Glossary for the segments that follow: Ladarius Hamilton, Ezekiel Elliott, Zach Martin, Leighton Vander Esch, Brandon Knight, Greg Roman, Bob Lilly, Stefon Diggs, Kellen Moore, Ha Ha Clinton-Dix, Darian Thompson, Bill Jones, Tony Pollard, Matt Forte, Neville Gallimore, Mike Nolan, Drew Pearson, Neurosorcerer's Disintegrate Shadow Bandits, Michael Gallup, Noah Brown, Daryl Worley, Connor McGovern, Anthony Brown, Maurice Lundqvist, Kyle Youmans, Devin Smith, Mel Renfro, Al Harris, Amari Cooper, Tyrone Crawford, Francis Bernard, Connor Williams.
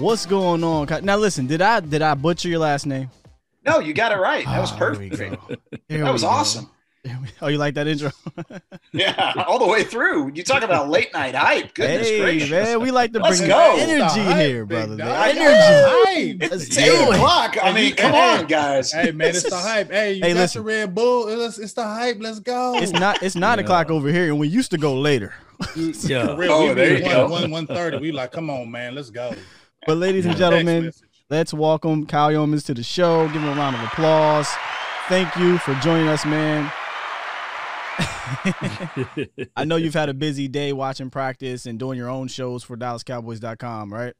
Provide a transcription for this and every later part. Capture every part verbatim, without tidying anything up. What's going on? Now listen, did I did I butcher your last name? No, you got it right. That was perfect. Oh, that was go. awesome. Oh, you like that intro? Yeah, all the way through. You talk about late night hype. Goodness hey, gracious. Man, we like to Let's bring go. energy no, here, hype, brother. No, man. Energy. It's, it's eight o'clock. I mean, come hey, on, guys. Hey, man, it's the hype. Hey, you hey, got listen. the Red Bull. It's, it's the hype. Let's go. It's not. It's nine yeah. o'clock over here, and we used to go later. Yeah. Real, oh, we there you one, go. One, one thirty. We like, come on, man, let's go. But ladies and gentlemen, let's welcome Kyle Youmans to the show. Give him a round of applause. Thank you for joining us, man. I know you've had a busy day watching practice and doing your own shows for Dallas Cowboys dot com, right?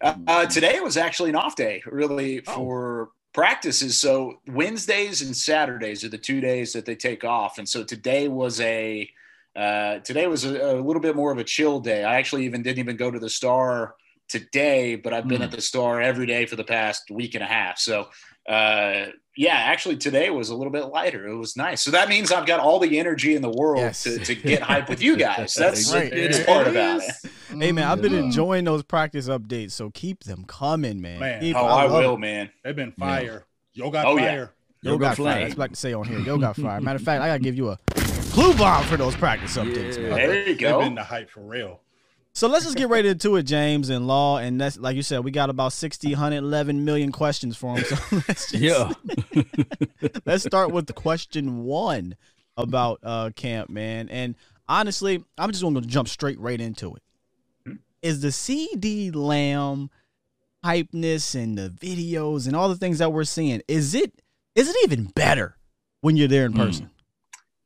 Uh, uh, today was actually an off day, really, oh. for practices. So Wednesdays and Saturdays are the two days that they take off. And so today was a uh, today was a, a little bit more of a chill day. I actually even didn't even go to the Star today, but I've been mm. at the Star every day for the past week and a half. So uh, yeah, actually today was a little bit lighter. It was nice. So that means I've got all the energy in the world yes. to, to get hype with you guys. That's right. It's part it about it. Hey man, I've been enjoying those practice updates. So keep them coming, man. man. Keep, oh, I, I will, it. man. They've been fire. Yeah. Yo got oh, fire. Yeah. Yo, Yo got, got fire. fire. That's what I like to say on here. Yo got fire. Matter of fact, I gotta give you a clue bomb for those practice updates. Yeah. Man. There you go. They've been the hype for real. So let's just get right into it, James and Law. And that's, like you said, we got about sixty, one eleven million questions for him. So let's just, yeah. let's start with question one about uh, camp, man. And honestly, I'm just going to jump straight right into it. Is the CeeDee Lamb hypeness and the videos and all the things that we're seeing, is it is it even better when you're there in person? Mm.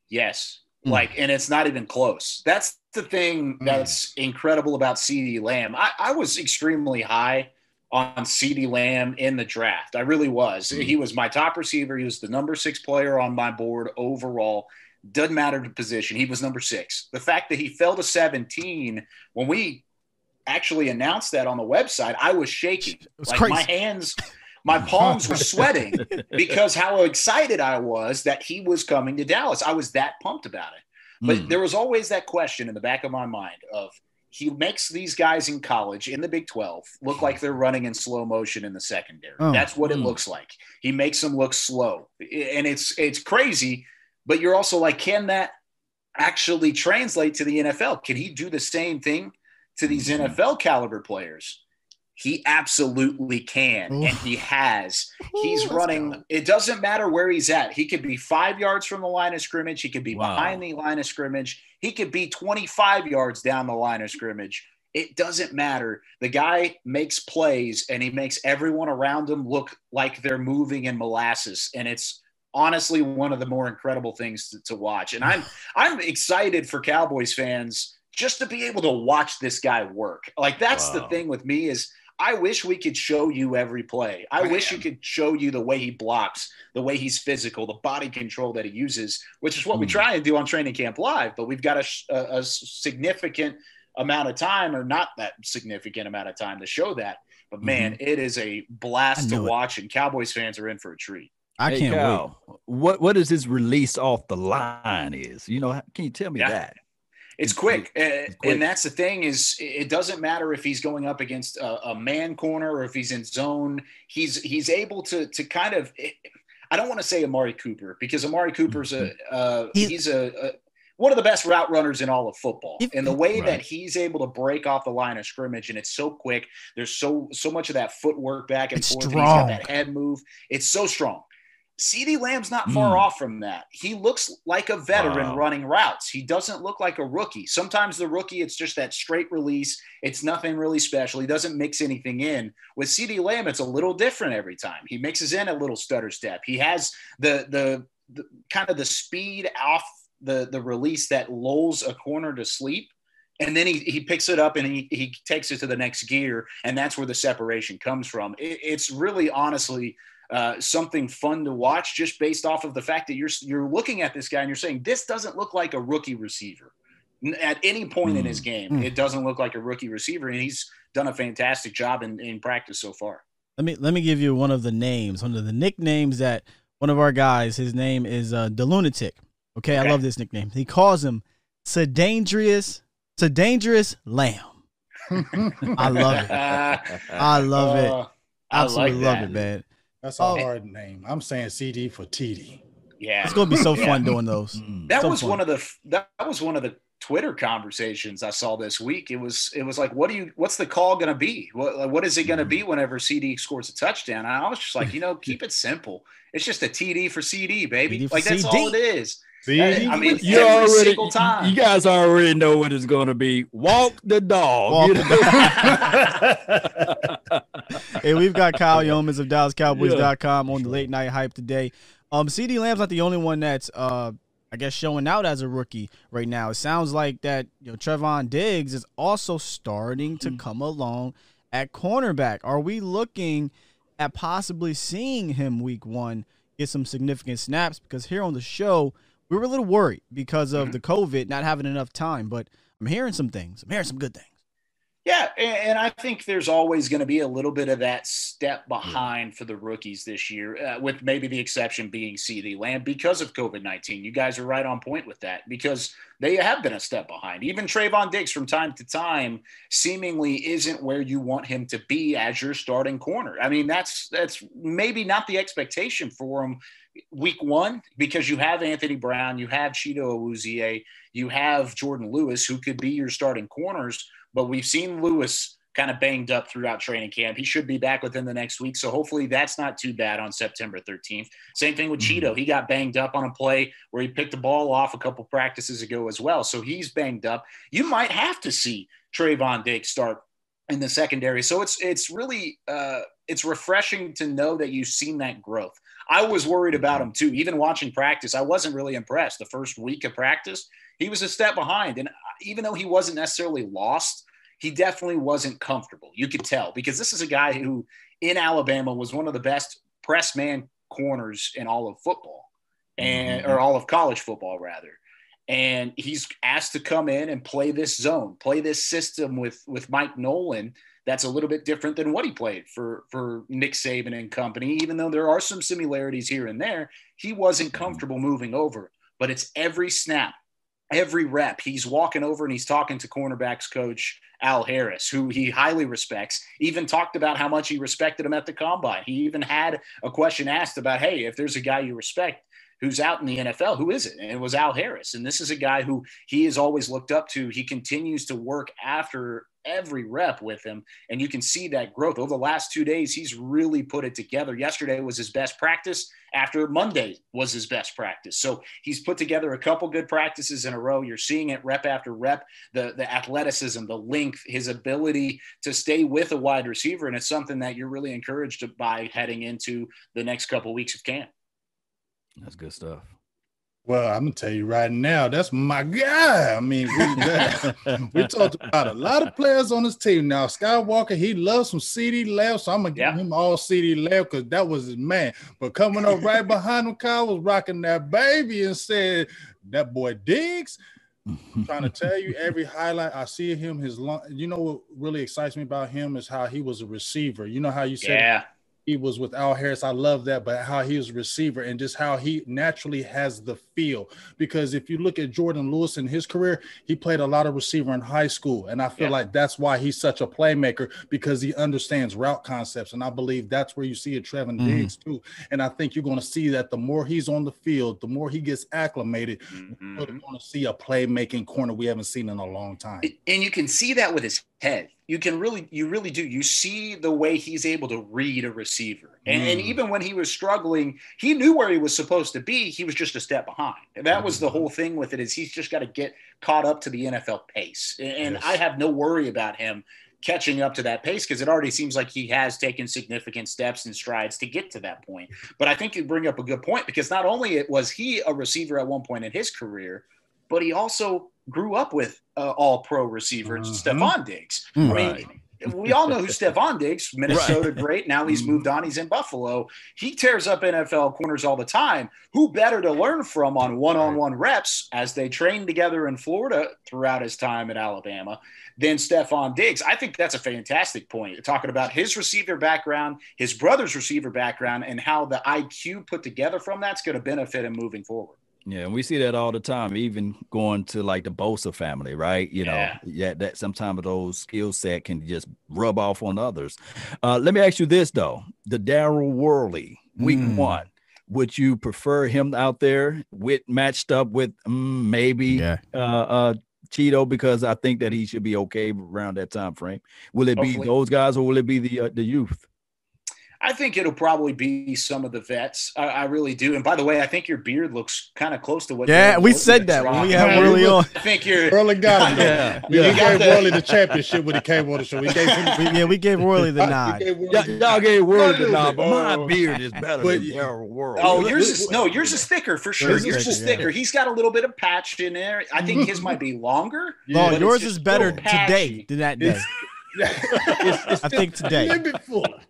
Yes. Like, and it's not even close. That's the thing that's incredible about CeeDee Lamb. I, I was extremely high on CeeDee Lamb in the draft. I really was. Mm-hmm. He was my top receiver. He was the number six player on my board overall. Doesn't matter the position. He was number six. The fact that he fell to seventeen, when we actually announced that on the website, I was shaking. It was like crazy. My hands... My palms were sweating because how excited I was that he was coming to Dallas. I was that pumped about it. But mm. there was always that question in the back of my mind of he makes these guys in college in the Big twelve look like they're running in slow motion in the secondary. Oh. That's what mm. it looks like. He makes them look slow. And it's it's crazy, but you're also like, can that actually translate to the N F L? Can he do the same thing to these mm. N F L caliber players? He absolutely can, Ooh. and he has. He's Ooh, running. It doesn't matter where he's at. He could be five yards from the line of scrimmage. He could be wow. behind the line of scrimmage. He could be twenty-five yards down the line of scrimmage. It doesn't matter. The guy makes plays, and he makes everyone around him look like they're moving in molasses, and it's honestly one of the more incredible things to, to watch. And I'm I'm excited for Cowboys fans just to be able to watch this guy work. Like, that's wow. the thing with me is – I wish we could show you every play. I Man. wish you could show you the way he blocks, the way he's physical, the body control that he uses, which is what mm. we try and do on Training Camp Live, but we've got a, a, a significant amount of time, or not that significant amount of time, to show that. But, man, mm. it is a blast to watch, it. and Cowboys fans are in for a treat. I hey, can't Kyle, wait. What, what is his release off the line is? You know, can you tell me yeah. that? It's quick. it's quick, and that's the thing is it doesn't matter if he's going up against a, a man corner or if he's in zone. He's he's able to to kind of – I don't want to say Amari Cooper because Amari Cooper's a uh, – he's, he's a, a one of the best route runners in all of football. And the way right. that he's able to break off the line of scrimmage, and it's so quick. There's so so much of that footwork back and it's forth. Strong. And he's got that head move. It's so strong. CeeDee Lamb's not far mm. off from that. He looks like a veteran wow. running routes. He doesn't look like a rookie. Sometimes the rookie, it's just that straight release. It's nothing really special. He doesn't mix anything in. With CeeDee Lamb, it's a little different every time. He mixes in a little stutter step. He has the the, the kind of the speed off the, the release that lulls a corner to sleep. And then he, he picks it up and he, he takes it to the next gear. And that's where the separation comes from. It, it's really honestly – Uh, something fun to watch just based off of the fact that you're you're looking at this guy and you're saying, this doesn't look like a rookie receiver. At any point mm. in his game, mm. it doesn't look like a rookie receiver, and he's done a fantastic job in, in practice so far. Let me let me give you one of the names, one of the nicknames that one of our guys, his name is uh, The Lunatic. Okay, okay, I love this nickname. He calls him Sedandrious, Sedandrious Lamb. I love it. I love it. Uh, Absolutely I like love it, man. That's a oh, hard name. I'm saying C D for T D. Yeah, it's gonna be so yeah. fun doing those. Mm. That so was fun. one of the that was one of the Twitter conversations I saw this week. It was it was like, what do you what's the call gonna be? What what is it gonna mm. be whenever C D scores a touchdown? And I was just like, you know, keep it simple. It's just a T D for C D, baby. T D for like that's C D. All it is. See, I mean, you every already, single time. You guys already know what it's going to be. Walk the dog. Walk you know? the dog. Hey, we've got Kyle Youmans of Dallas Cowboys dot com on the late night hype today. Um, CeeDee Lamb's not the only one that's, uh, I guess, showing out as a rookie right now. It sounds like that you know, Trevon Diggs is also starting to mm-hmm. come along at cornerback. Are we looking at possibly seeing him week one get some significant snaps? Because here on the show, we were a little worried because of the COVID, not having enough time, but I'm hearing some things. I'm hearing some good things. Yeah, and I think there's always going to be a little bit of that step behind for the rookies this year, uh, with maybe the exception being CeeDee Lamb because of COVID nineteen. You guys are right on point with that because they have been a step behind. Even Trevon Diggs from time to time seemingly isn't where you want him to be as your starting corner. I mean, that's that's maybe not the expectation for him week one, because you have Anthony Brown, you have Chido Awuzie, you have Jourdan Lewis, who could be your starting corners, but we've seen Lewis kind of banged up throughout training camp. He should be back within the next week, so hopefully that's not too bad on September thirteenth. Same thing with mm-hmm. Chido. He got banged up on a play where he picked the ball off a couple practices ago as well, so he's banged up. You might have to see Trevon Diggs start in the secondary. So it's it's really uh, it's refreshing to know that you've seen that growth. I was worried about him too. Even watching practice, I wasn't really impressed. The first week of practice, he was a step behind. And even though he wasn't necessarily lost, he definitely wasn't comfortable. You could tell, because this is a guy who in Alabama was one of the best press man corners in all of football and or all of college football rather. And he's asked to come in and play this zone, play this system with, with Mike Nolan. That's a little bit different than what he played for, for Nick Saban and company. Even though there are some similarities here and there, he wasn't comfortable moving over. But it's every snap, every rep, he's walking over and he's talking to cornerbacks coach Al Harris, who he highly respects, even talked about how much he respected him at the combine. He even had a question asked about, hey, if there's a guy you respect who's out in the N F L, who is it? And it was Al Harris. And this is a guy who he is always looked up to. He continues to work after every rep with him. And you can see that growth over the last two days. He's really put it together. Yesterday was his best practice. After Monday was his best practice. So he's put together a couple good practices in a row. You're seeing it rep after rep, the, the athleticism, the length, his ability to stay with a wide receiver. And it's something that you're really encouraged by heading into the next couple of weeks of camp. That's good stuff. Well, I'm going to tell you right now, that's my guy. I mean, we, we talked about a lot of players on this team. Now, Skywalker, he loves some C D Lamb, so I'm going to yeah. give him all C D Lamb because that was his man. But coming up right behind him, Kyle was rocking that baby and said, that boy Diggs. I'm trying to tell you, every highlight I see of him, his long, you know what really excites me about him is how he was a receiver. You know how you said yeah. he was with Al Harris. I love that, but how he was a receiver and just how he naturally has the feel. Because if you look at Jourdan Lewis in his career, he played a lot of receiver in high school. And I feel yeah. like that's why he's such a playmaker, because he understands route concepts. And I believe that's where you see it, Trevon mm-hmm. Diggs too. And I think you're going to see that the more he's on the field, the more he gets acclimated, mm-hmm. you're going to see a playmaking corner we haven't seen in a long time. And you can see that with his head. You can really, you really do. You see the way he's able to read a receiver. And, mm. and even when he was struggling, he knew where he was supposed to be. He was just a step behind. And that was the whole thing with it, is he's just got to get caught up to the N F L pace. And yes. I have no worry about him catching up to that pace, because it already seems like he has taken significant steps and strides to get to that point. But I think you bring up a good point, because not only was he a receiver at one point in his career, but he also grew up with uh, all-pro receiver mm-hmm. Stefon Diggs. Right. I mean, we all know who Stefon Diggs, Minnesota right. great. Now he's moved on. He's in Buffalo. He tears up N F L corners all the time. Who better to learn from on one-on-one reps as they train together in Florida throughout his time at Alabama than Stefon Diggs? I think that's a fantastic point. You're talking about his receiver background, his brother's receiver background, and how the I Q put together from that's going to benefit him moving forward. Yeah, and we see that all the time, even going to like the Bosa family, right? You yeah. know, yeah, that sometimes those skill set can just rub off on others. Uh, let me ask you this, though. The Daryl Worley, week mm. one, would you prefer him out there with matched up with mm, maybe yeah. uh, uh, Chido? Because I think that he should be okay around that time frame. Will it Hopefully. be those guys or will it be the uh, the youth? I think it'll probably be some of the vets. I, I really do. And by the way, I think your beard looks kind of close to what. Yeah, we said that when we had Worley on. I think you're. Worley got it. Yeah. yeah. You gave Worley the championship when he came on the show. We gave him. Yeah, we gave Worley the nod. Y'all gave Worley the nod. My beard is better than Daryl Worley. Oh, yours is no. Yours is thicker for sure. Yours is thicker. He's got a little bit of patch in there. I think his might be longer. Oh, yours is better today than that day. it's, it's I think today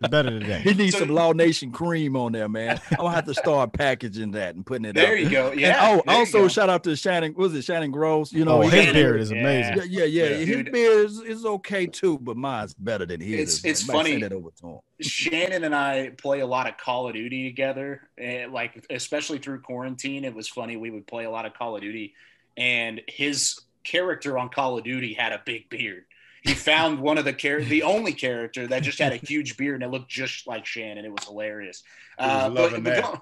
better today. He needs so, some Law Nation cream on there, man. I'm gonna have to start packaging that and putting it there. Out. You go. Yeah. And, oh, also shout out to Shannon. Was it Shannon Gross? You know, oh, his beard is amazing. Yeah, yeah. yeah. yeah. His Dude, beard is, is okay too, but mine's better than his. It's, it's funny. That over to him. Shannon and I play a lot of Call of Duty together, and like especially through quarantine, it was funny. We would play a lot of Call of Duty, and his character on Call of Duty had a big beard. He found one of the char- the only character that just had a huge beard and it looked just like Shannon. It was hilarious. He was uh, loving but, that. But going,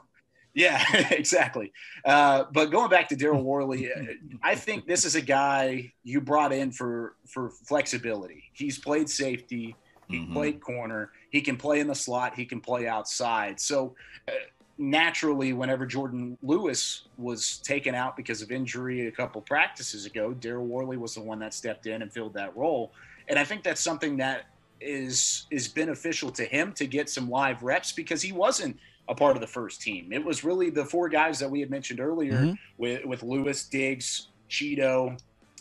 yeah, exactly. Uh, but going back to Daryl Worley, I think this is a guy you brought in for, for flexibility. He's played safety. He mm-hmm. played corner. He can play in the slot. He can play outside. So uh, naturally, whenever Jourdan Lewis was taken out because of injury a couple practices ago, Daryl Worley was the one that stepped in and filled that role. And I think that's something that is is beneficial to him to get some live reps because he wasn't a part of the first team. It was really the four guys that we had mentioned earlier mm-hmm. with, with Lewis, Diggs, Chido,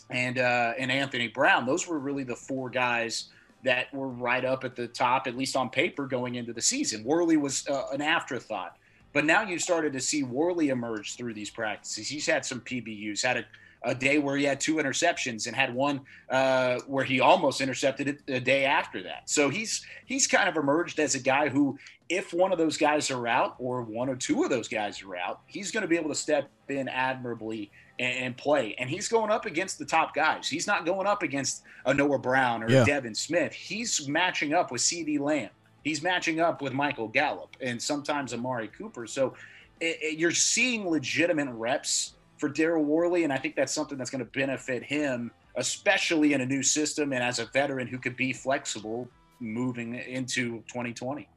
and uh, and Anthony Brown. Those were really the four guys that were right up at the top, at least on paper, going into the season. Worley was uh, an afterthought. But now you started to see Worley emerge through these practices. He's had some P B Us, had a a day where he had two interceptions and had one uh, where he almost intercepted it the day after that. So he's he's kind of emerged as a guy who, if one of those guys are out or one or two of those guys are out, he's going to be able to step in admirably and, and play. And he's going up against the top guys. He's not going up against a Noah Brown or yeah. Devin Smith. He's matching up with CeeDee Lamb. He's matching up with Michael Gallup and sometimes Amari Cooper. So it, it, you're seeing legitimate reps for Daryl Worley, and I think that's something that's going to benefit him, especially in a new system and as a veteran who could be flexible moving into twenty twenty.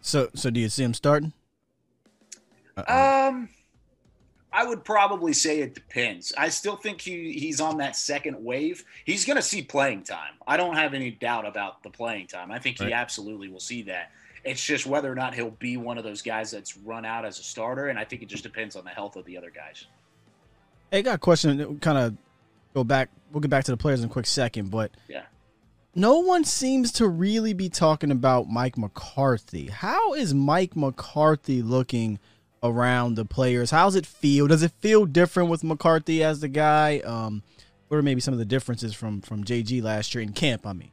So, so do you see him starting? Uh-oh. Um, I would probably say it depends. I still think he, he's on that second wave. He's going to see playing time. I don't have any doubt about the playing time. I think right. he absolutely will see that. It's just whether or not he'll be one of those guys that's run out as a starter, and I think it just depends on the health of the other guys. Hey, I got a question that kind of go back. We'll get back to the players in a quick second, but yeah, no one seems to really be talking about Mike McCarthy. How is Mike McCarthy looking around the players? How's it feel? Does it feel different with McCarthy as the guy? Um, what are maybe some of the differences from from J G last year in camp? I mean,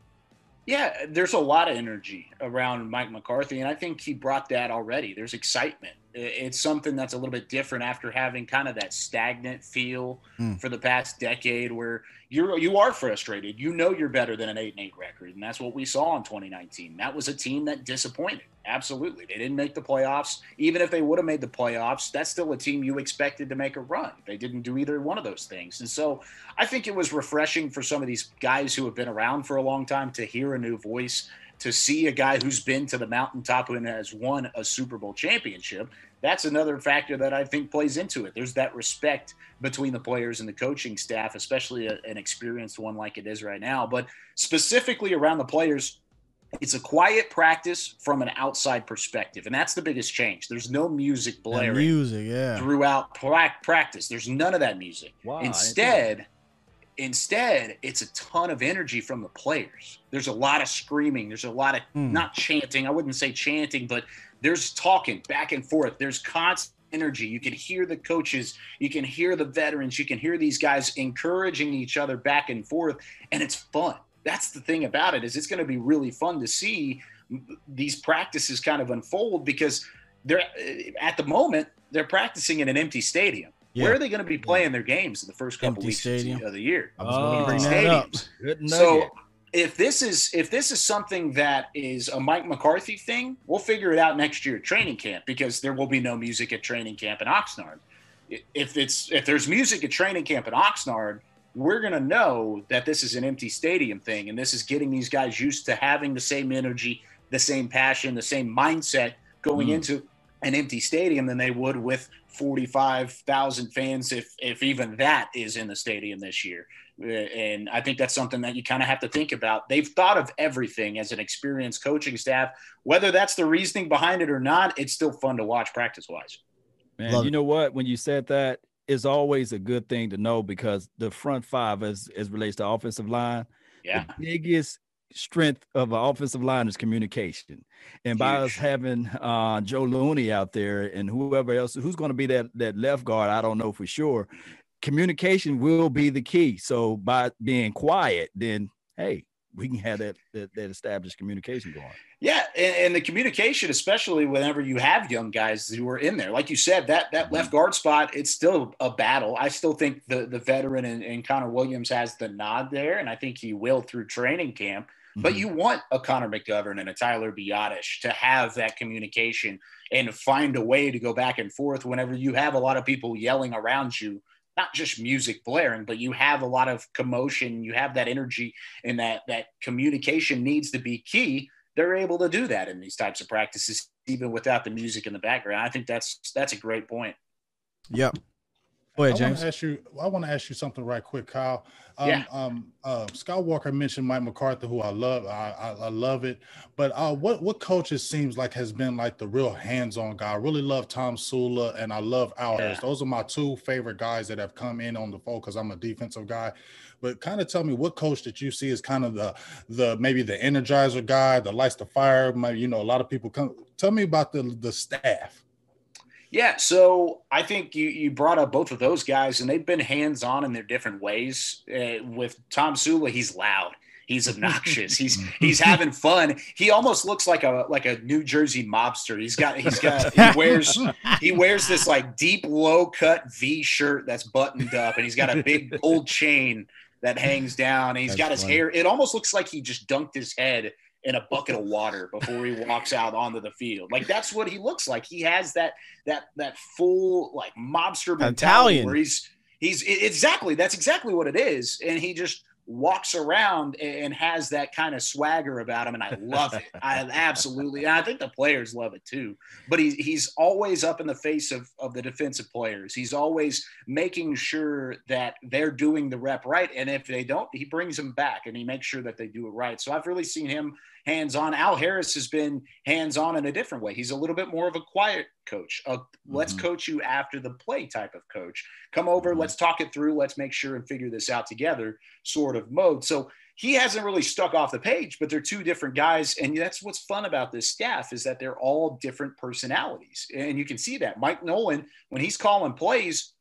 yeah, there's a lot of energy around Mike McCarthy, and I think he brought that already. There's excitement. It's something that's a little bit different after having kind of that stagnant feel mm. for the past decade where you're, you are frustrated. You know you're better than an eight and eight record, and that's what we saw in twenty nineteen. That was a team that disappointed. Absolutely. They didn't make the playoffs. Even if they would have made the playoffs, that's still a team you expected to make a run. They didn't do either one of those things. And so I think it was refreshing for some of these guys who have been around for a long time to hear a new voice, to see a guy who's been to the mountaintop and has won a Super Bowl championship. That's another factor that I think plays into it. There's that respect between the players and the coaching staff, especially a, an experienced one like it is right now. But specifically around the players, it's a quiet practice from an outside perspective, and that's the biggest change. There's no music blaring the music, yeah. throughout pra- practice. There's none of that music. Wow, instead – Instead, it's a ton of energy from the players. There's a lot of screaming. There's a lot of mm. not chanting. I wouldn't say chanting, but there's talking back and forth. There's constant energy. You can hear the coaches. You can hear the veterans. You can hear these guys encouraging each other back and forth, and it's fun. That's the thing about it is it's going to be really fun to see these practices kind of unfold because they're at the moment, they're practicing in an empty stadium. Yeah. Where are they going to be playing their games in the first couple Empty weeks stadium. of the year? I was oh, going to bring that up. Good so if this is if this is something that is a Mike McCarthy thing, we'll figure it out next year at training camp, because there will be no music at training camp in Oxnard. If it's if there's music at training camp in Oxnard, we're going to know that this is an empty stadium thing, and this is getting these guys used to having the same energy, the same passion, the same mindset going mm. into an empty stadium than they would with forty-five thousand fans, if if even that is in the stadium this year. And I think that's something that you kind of have to think about. They've thought of everything as an experienced coaching staff. Whether that's the reasoning behind it or not, it's still fun to watch practice-wise. Man, Love you it. know what? When you said that, it's always a good thing to know, because the front five as, as relates to offensive line, yeah. the biggest strength of an offensive line is communication. And Huge. by us having uh, Joe Looney out there and whoever else, who's going to be that, that left guard, I don't know for sure. Communication will be the key. So by being quiet, then, hey, we can have that, that, that established communication going. Yeah, and, and the communication, especially whenever you have young guys who are in there. Like you said, that that left guard spot, it's still a battle. I still think the, the veteran and, and Connor Williams has the nod there, and I think he will through training camp. Mm-hmm. But you want a Connor McGovern and a Tyler Biadasz to have that communication and find a way to go back and forth whenever you have a lot of people yelling around you. Not just music blaring, but you have a lot of commotion. You have that energy, and that, that communication needs to be key. They're able to do that in these types of practices, even without the music in the background. I think that's, that's a great point. Yep. Go ahead, James. I want to ask you, I want to ask you something right quick, Kyle. Um, yeah. um, uh, Scott Walker mentioned Mike McCarthy, who I love. I, I, I love it. But uh, what what coaches seems like has been like the real hands-on guy? I really love Tom Sula, and I love Al Harris. Yeah. Those are my two favorite guys that have come in on the fold, because I'm a defensive guy. But kind of tell me what coach that you see is kind of the the maybe the energizer guy that lights the fire. Maybe, you know, a lot of people come. Tell me about the the staff. Yeah, so I think you, you brought up both of those guys, and they've been hands-on in their different ways. Uh, with Tom Sula, he's loud. He's obnoxious. He's he's having fun. He almost looks like a like a New Jersey mobster. He's got he's got he wears he wears this like deep low cut V shirt that's buttoned up, and he's got a big gold chain that hangs down. And he's that's got his funny. hair. It almost looks like he just dunked his head in a bucket of water before he walks out onto the field. Like, that's what he looks like. He has that, that, that full like mobster mentality Italian. where he's, he's it, exactly, that's exactly what it is. And he just walks around and has that kind of swagger about him. And I love it. I absolutely, and I think the players love it too, but he, he's always up in the face of, of the defensive players. He's always making sure that they're doing the rep right. And if they don't, he brings them back and he makes sure that they do it right. So I've really seen him hands-on. Al Harris has been hands-on in a different way. He's a little bit more of a quiet coach, a mm-hmm. let's coach you after the play type of coach. Come over, mm-hmm. let's talk it through, let's make sure and figure this out together sort of mode. So he hasn't really stuck off the page, but they're two different guys, and that's what's fun about this staff is that they're all different personalities, and you can see that. Mike Nolan, when he's calling plays,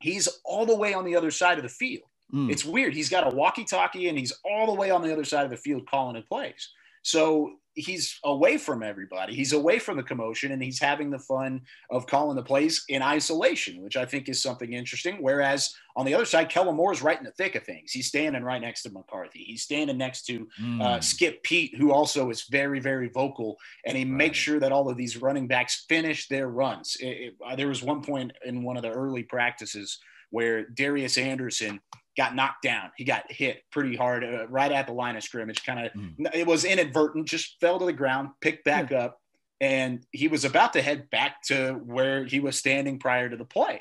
he's all the way on the other side of the field. Mm. It's weird. He's got a walkie-talkie, and he's all the way on the other side of the field calling in plays. So he's away from everybody. He's away from the commotion, and he's having the fun of calling the plays in isolation, which I think is something interesting. Whereas on the other side, Kellen Moore is right in the thick of things. He's standing right next to McCarthy. He's standing next to mm. uh, Skip Peete, who also is very, very vocal, and he right. makes sure that all of these running backs finish their runs. It, it, there was one point in one of the early practices where Darius Anderson got knocked down. He got hit pretty hard uh, right at the line of scrimmage. Kind of, mm. it was inadvertent, just fell to the ground, picked back mm. up, and he was about to head back to where he was standing prior to the play.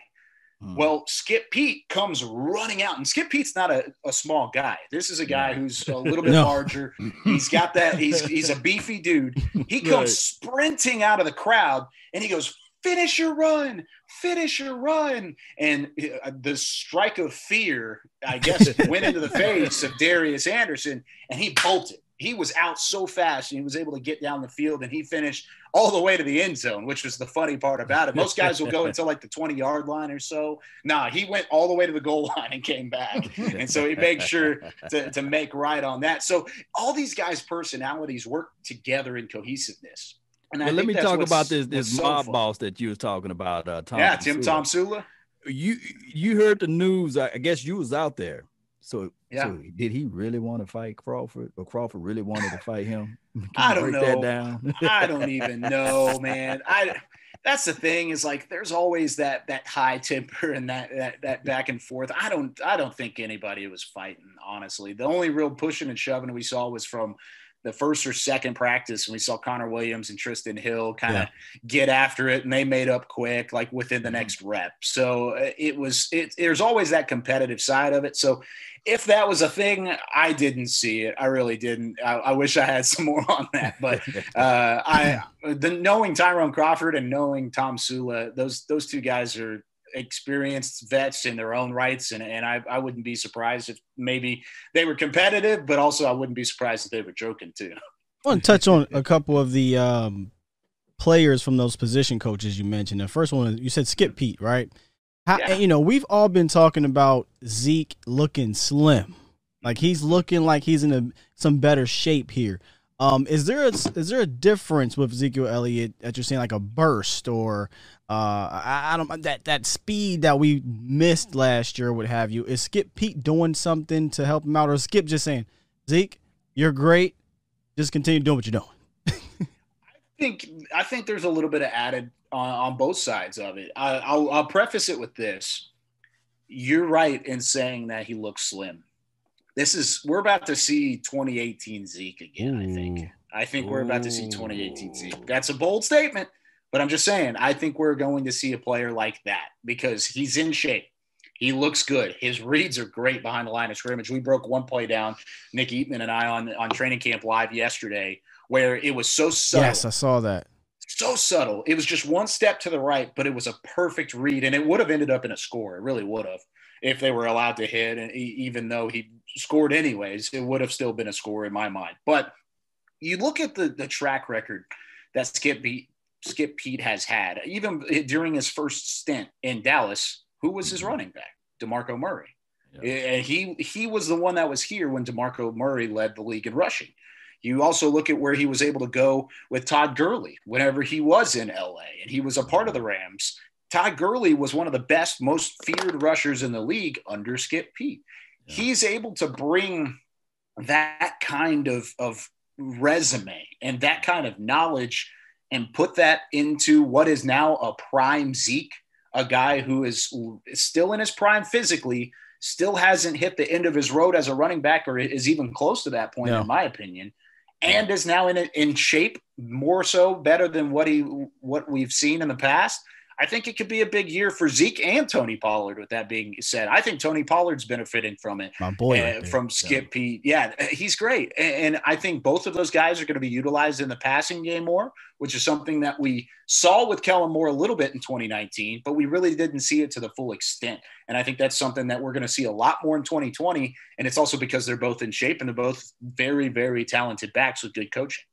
Mm. Well, Skip Peete comes running out, and Skip Pete's not a, a small guy. This is a guy yeah. who's a little bit no. larger. He's got that, he's, he's a beefy dude. He comes right. sprinting out of the crowd, and he goes, "Finish your run, finish your run." And the strike of fear, I guess, it went into the face of Darius Anderson, and he bolted. He was out so fast, and he was able to get down the field, and he finished all the way to the end zone, which was the funny part about it. Most guys will go until like the twenty-yard line or so. Nah, he went all the way to the goal line and came back. And so he made sure to, to make right on that. So all these guys' personalities work together in cohesiveness. Well, let me talk about this this mob boss that you were talking about, uh, Tom. Yeah, Tim Tomsula. you you heard the news. I guess you was out there. So, yeah. so did he really want to fight Crawford, or Crawford really wanted to fight him? I don't know. Break that down? I don't even know, man. I that's the thing is like there's always that that high temper and that that that back and forth. I don't I don't think anybody was fighting, honestly. The only real pushing and shoving we saw was from the first or second practice, and we saw Connor Williams and Trysten Hill kind of yeah. get after it, and they made up quick, like within the next rep. So it was, it, there's always that competitive side of it. So if that was a thing, I didn't see it. I really didn't. I, I wish I had some more on that, but uh, I, the knowing Tyrone Crawford and knowing Tomsula, those, those two guys are experienced vets in their own rights, and and I, I wouldn't be surprised if maybe they were competitive, but also I wouldn't be surprised if they were joking too. I want to touch on a couple of the um, players from those position coaches you mentioned. The first one, you said Skip Peete, right? How, yeah. You know, we've all been talking about Zeke looking slim, like he's looking like he's in a, some better shape here. Um, is there a, is there a difference with Ezekiel Elliott that you're seeing, like a burst or uh, I, I don't that that speed that we missed last year? What have you? Is Skip Peete doing something to help him out, or is Skip just saying, Zeke, you're great, just continue doing what you're doing? I think I think there's a little bit of added on, on both sides of it. I, I'll, I'll preface it with this: you're right in saying that he looks slim. This is we're about to see twenty eighteen Zeke again, I think. I think we're about to see twenty eighteen Zeke. That's a bold statement, but I'm just saying I think we're going to see a player like that because he's in shape. He looks good. His reads are great behind the line of scrimmage. We broke one play down, Nick Eatman and I, on, on training camp live yesterday, where it was so subtle. Yes, I saw that. So subtle. It was just one step to the right, but it was a perfect read, and it would have ended up in a score. It really would have. If they were allowed to hit, and even though he scored anyways, it would have still been a score in my mind. But you look at the the track record that Skip Peete, Skip Peete has had, even during his first stint in Dallas. Who was his running back? DeMarco Murray. Yeah. And he he was the one that was here when DeMarco Murray led the league in rushing. You also look at where he was able to go with Todd Gurley whenever he was in L A, and he was a part of the Rams. Todd Gurley was one of the best, most feared rushers in the league under Skip Peete. Yeah. He's able to bring that kind of, of resume and that kind of knowledge and put that into what is now a prime Zeke, a guy who is still in his prime physically, still hasn't hit the end of his road as a running back or is even close to that point, yeah. in my opinion, and is now in, in shape, more so better than what he what we've seen in the past. I think it could be a big year for Zeke and Tony Pollard. With that being said, I think Tony Pollard's benefiting from it. My boy, uh, right from Skip yeah. Peete. Yeah, he's great. And, and I think both of those guys are going to be utilized in the passing game more, which is something that we saw with Kellen Moore a little bit in twenty nineteen, but we really didn't see it to the full extent. And I think that's something that we're going to see a lot more in twenty twenty. And it's also because they're both in shape and they're both very, very talented backs with good coaching.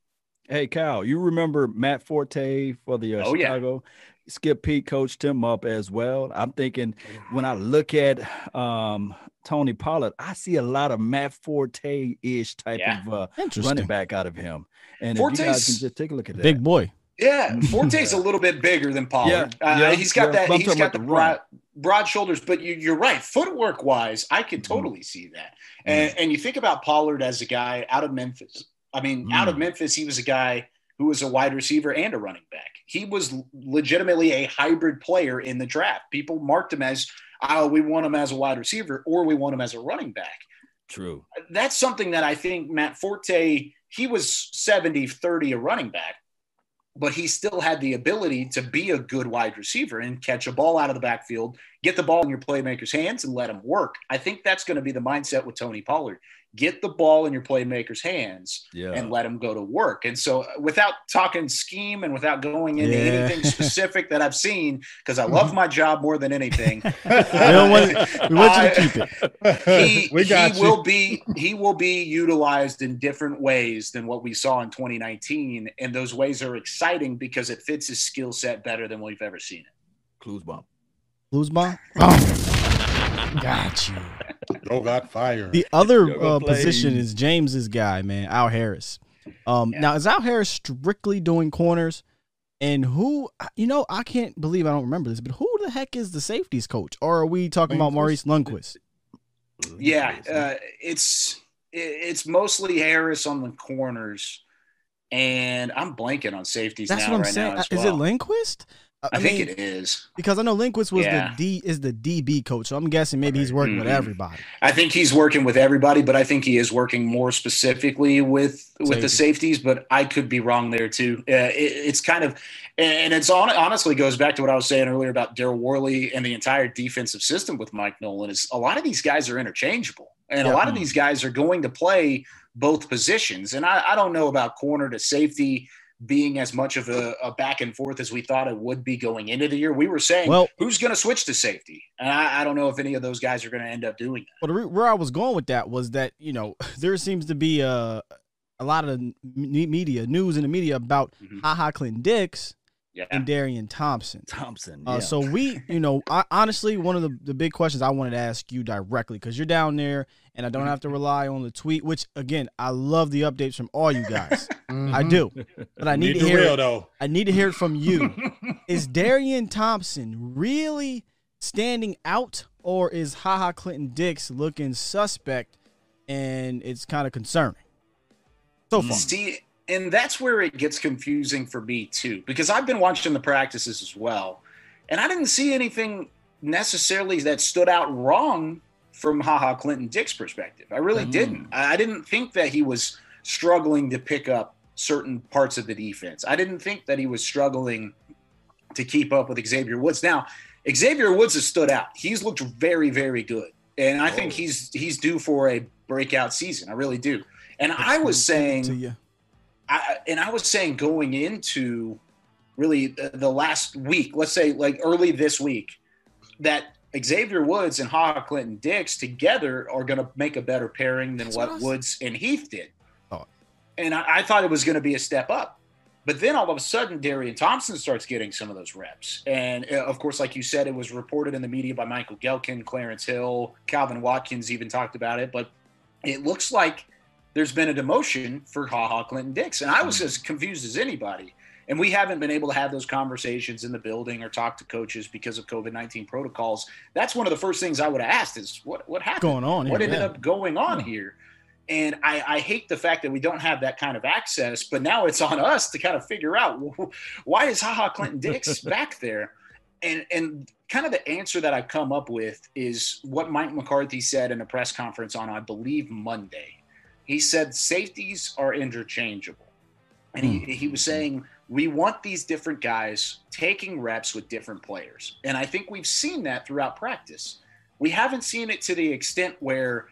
Hey, Kyle, you remember Matt Forte for the uh, oh, Chicago? Yeah. Skip Peete coached him up as well. I'm thinking when I look at um, Tony Pollard, I see a lot of Matt Forte-ish type yeah. of uh, running back out of him. And Forte's, if you guys can just take a look at that. Big boy. Yeah, Forte's a little bit bigger than Pollard. Yeah, uh, yeah, he's got yeah, that. He's got the broad, broad shoulders, but you, you're right. Footwork-wise, I could totally mm. see that. And, mm. and you think about Pollard as a guy out of Memphis. I mean, mm. out of Memphis, he was a guy – who was a wide receiver and a running back. He was legitimately a hybrid player in the draft. People marked him as, oh, we want him as a wide receiver or we want him as a running back. True. That's something that I think Matt Forte, he was seventy thirty a running back, but he still had the ability to be a good wide receiver and catch a ball out of the backfield, get the ball in your playmaker's hands and let him work. I think that's going to be the mindset with Tony Pollard. Get the ball in your playmaker's hands yeah. and let him go to work. And so without talking scheme and without going into yeah. anything specific that I've seen, because I love my job more than anything. We don't want, we want you to keep it. He, we got he you. will be he will be utilized in different ways than what we saw in twenty nineteen. And those ways are exciting because it fits his skill set better than we've ever seen it. Clues bomb. Clues bomb? Oh. Got you. Go got fired. The other uh, position is James's guy, man, Al Harris. Um, yeah. Now, is Al Harris strictly doing corners? And who, you know, I can't believe I don't remember this, but who the heck is the safeties coach? Or are we talking about Maurice Lundqvist? Yeah, uh, it's it's mostly Harris on the corners. And I'm blanking on safeties That's now what I'm right saying. now as well. Is it Lindquist? I, I think mean, it is. Because I know Lindquist was yeah. the D is the D B coach, so I'm guessing maybe he's working mm-hmm. with everybody. I think he's working with everybody, but I think he is working more specifically with safeties. with the safeties, but I could be wrong there too. Uh, it, it's kind of and it's on, honestly goes back to what I was saying earlier about Daryl Worley and the entire defensive system with Mike Nolan is a lot of these guys are interchangeable. And yeah. a lot of these guys are going to play both positions. And I, I don't know about corner to safety being as much of a, a back and forth as we thought it would be going into the year. We were saying, well, who's going to switch to safety? And I, I don't know if any of those guys are going to end up doing that. Well, the, where I was going with that was that, you know, there seems to be a, a lot of media news in the media about mm-hmm. Ha Ha Clinton-Dix yeah. and Darian Thompson. Thompson. Yeah. Uh, so we, you know, I, honestly, one of the, the big questions I wanted to ask you directly, because you're down there and I don't have to rely on the tweet, which, again, I love the updates from all you guys. Mm-hmm. I do. But I need, need to hear real, it. Though. I need to hear it from you. Is Darian Thompson really standing out, or is Ha Ha Clinton-Dix looking suspect and it's kind of concerning? So far. See, and that's where it gets confusing for me, too, because I've been watching the practices as well, and I didn't see anything necessarily that stood out wrong from Ha Ha Clinton-Dix perspective. I really mm. didn't. I didn't think that he was struggling to pick up certain parts of the defense. I didn't think that he was struggling to keep up with Xavier Woods. Now, Xavier Woods has stood out. He's looked very, very good. And I oh. think he's he's due for a breakout season. I really do. And That's I was saying to you. I, and I was saying going into really the, the last week, let's say like early this week, that Xavier Woods and Ha Ha Clinton-Dix together are going to make a better pairing than That's what awesome. Woods and Heath did. Oh. And I, I thought it was going to be a step up. But then all of a sudden, Darian Thompson starts getting some of those reps. And, uh, of course, like you said, it was reported in the media by Michael Gelkin, Clarence Hill, Calvin Watkins even talked about it. But it looks like there's been a demotion for Ha Ha Clinton-Dix. And I was mm-hmm. as confused as anybody. And we haven't been able to have those conversations in the building or talk to coaches because of COVID nineteen protocols. That's one of the first things I would have asked is what, what happened? Going on here, what ended yeah. up going on yeah. here? And I, I hate the fact that we don't have that kind of access, but now it's on us to kind of figure out why is Ha Ha Clinton-Dix back there? And, and kind of the answer that I've come up with is what Mike McCarthy said in a press conference on, I believe, Monday. He said safeties are interchangeable. And he, mm-hmm. he was saying, we want these different guys taking reps with different players. And I think we've seen that throughout practice. We haven't seen it to the extent where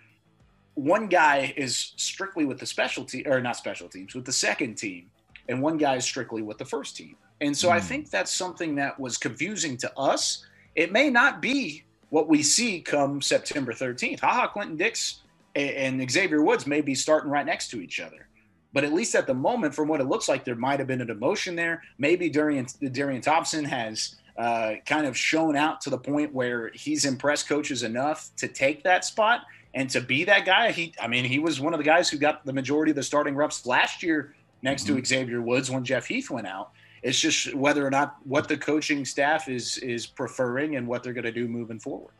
one guy is strictly with the specialty, or not special teams, with the second team, and one guy is strictly with the first team. And so mm. I think that's something that was confusing to us. It may not be what we see come September thirteenth. Ha Ha Clinton-Dix and Xavier Woods may be starting right next to each other. But at least at the moment, from what it looks like, there might have been a demotion there. Maybe Darian, Darian Thompson has uh, kind of shown out to the point where he's impressed coaches enough to take that spot and to be that guy. He, I mean, he was one of the guys who got the majority of the starting reps last year next mm-hmm. to Xavier Woods when Jeff Heath went out. It's just whether or not what the coaching staff is is preferring and what they're going to do moving forward.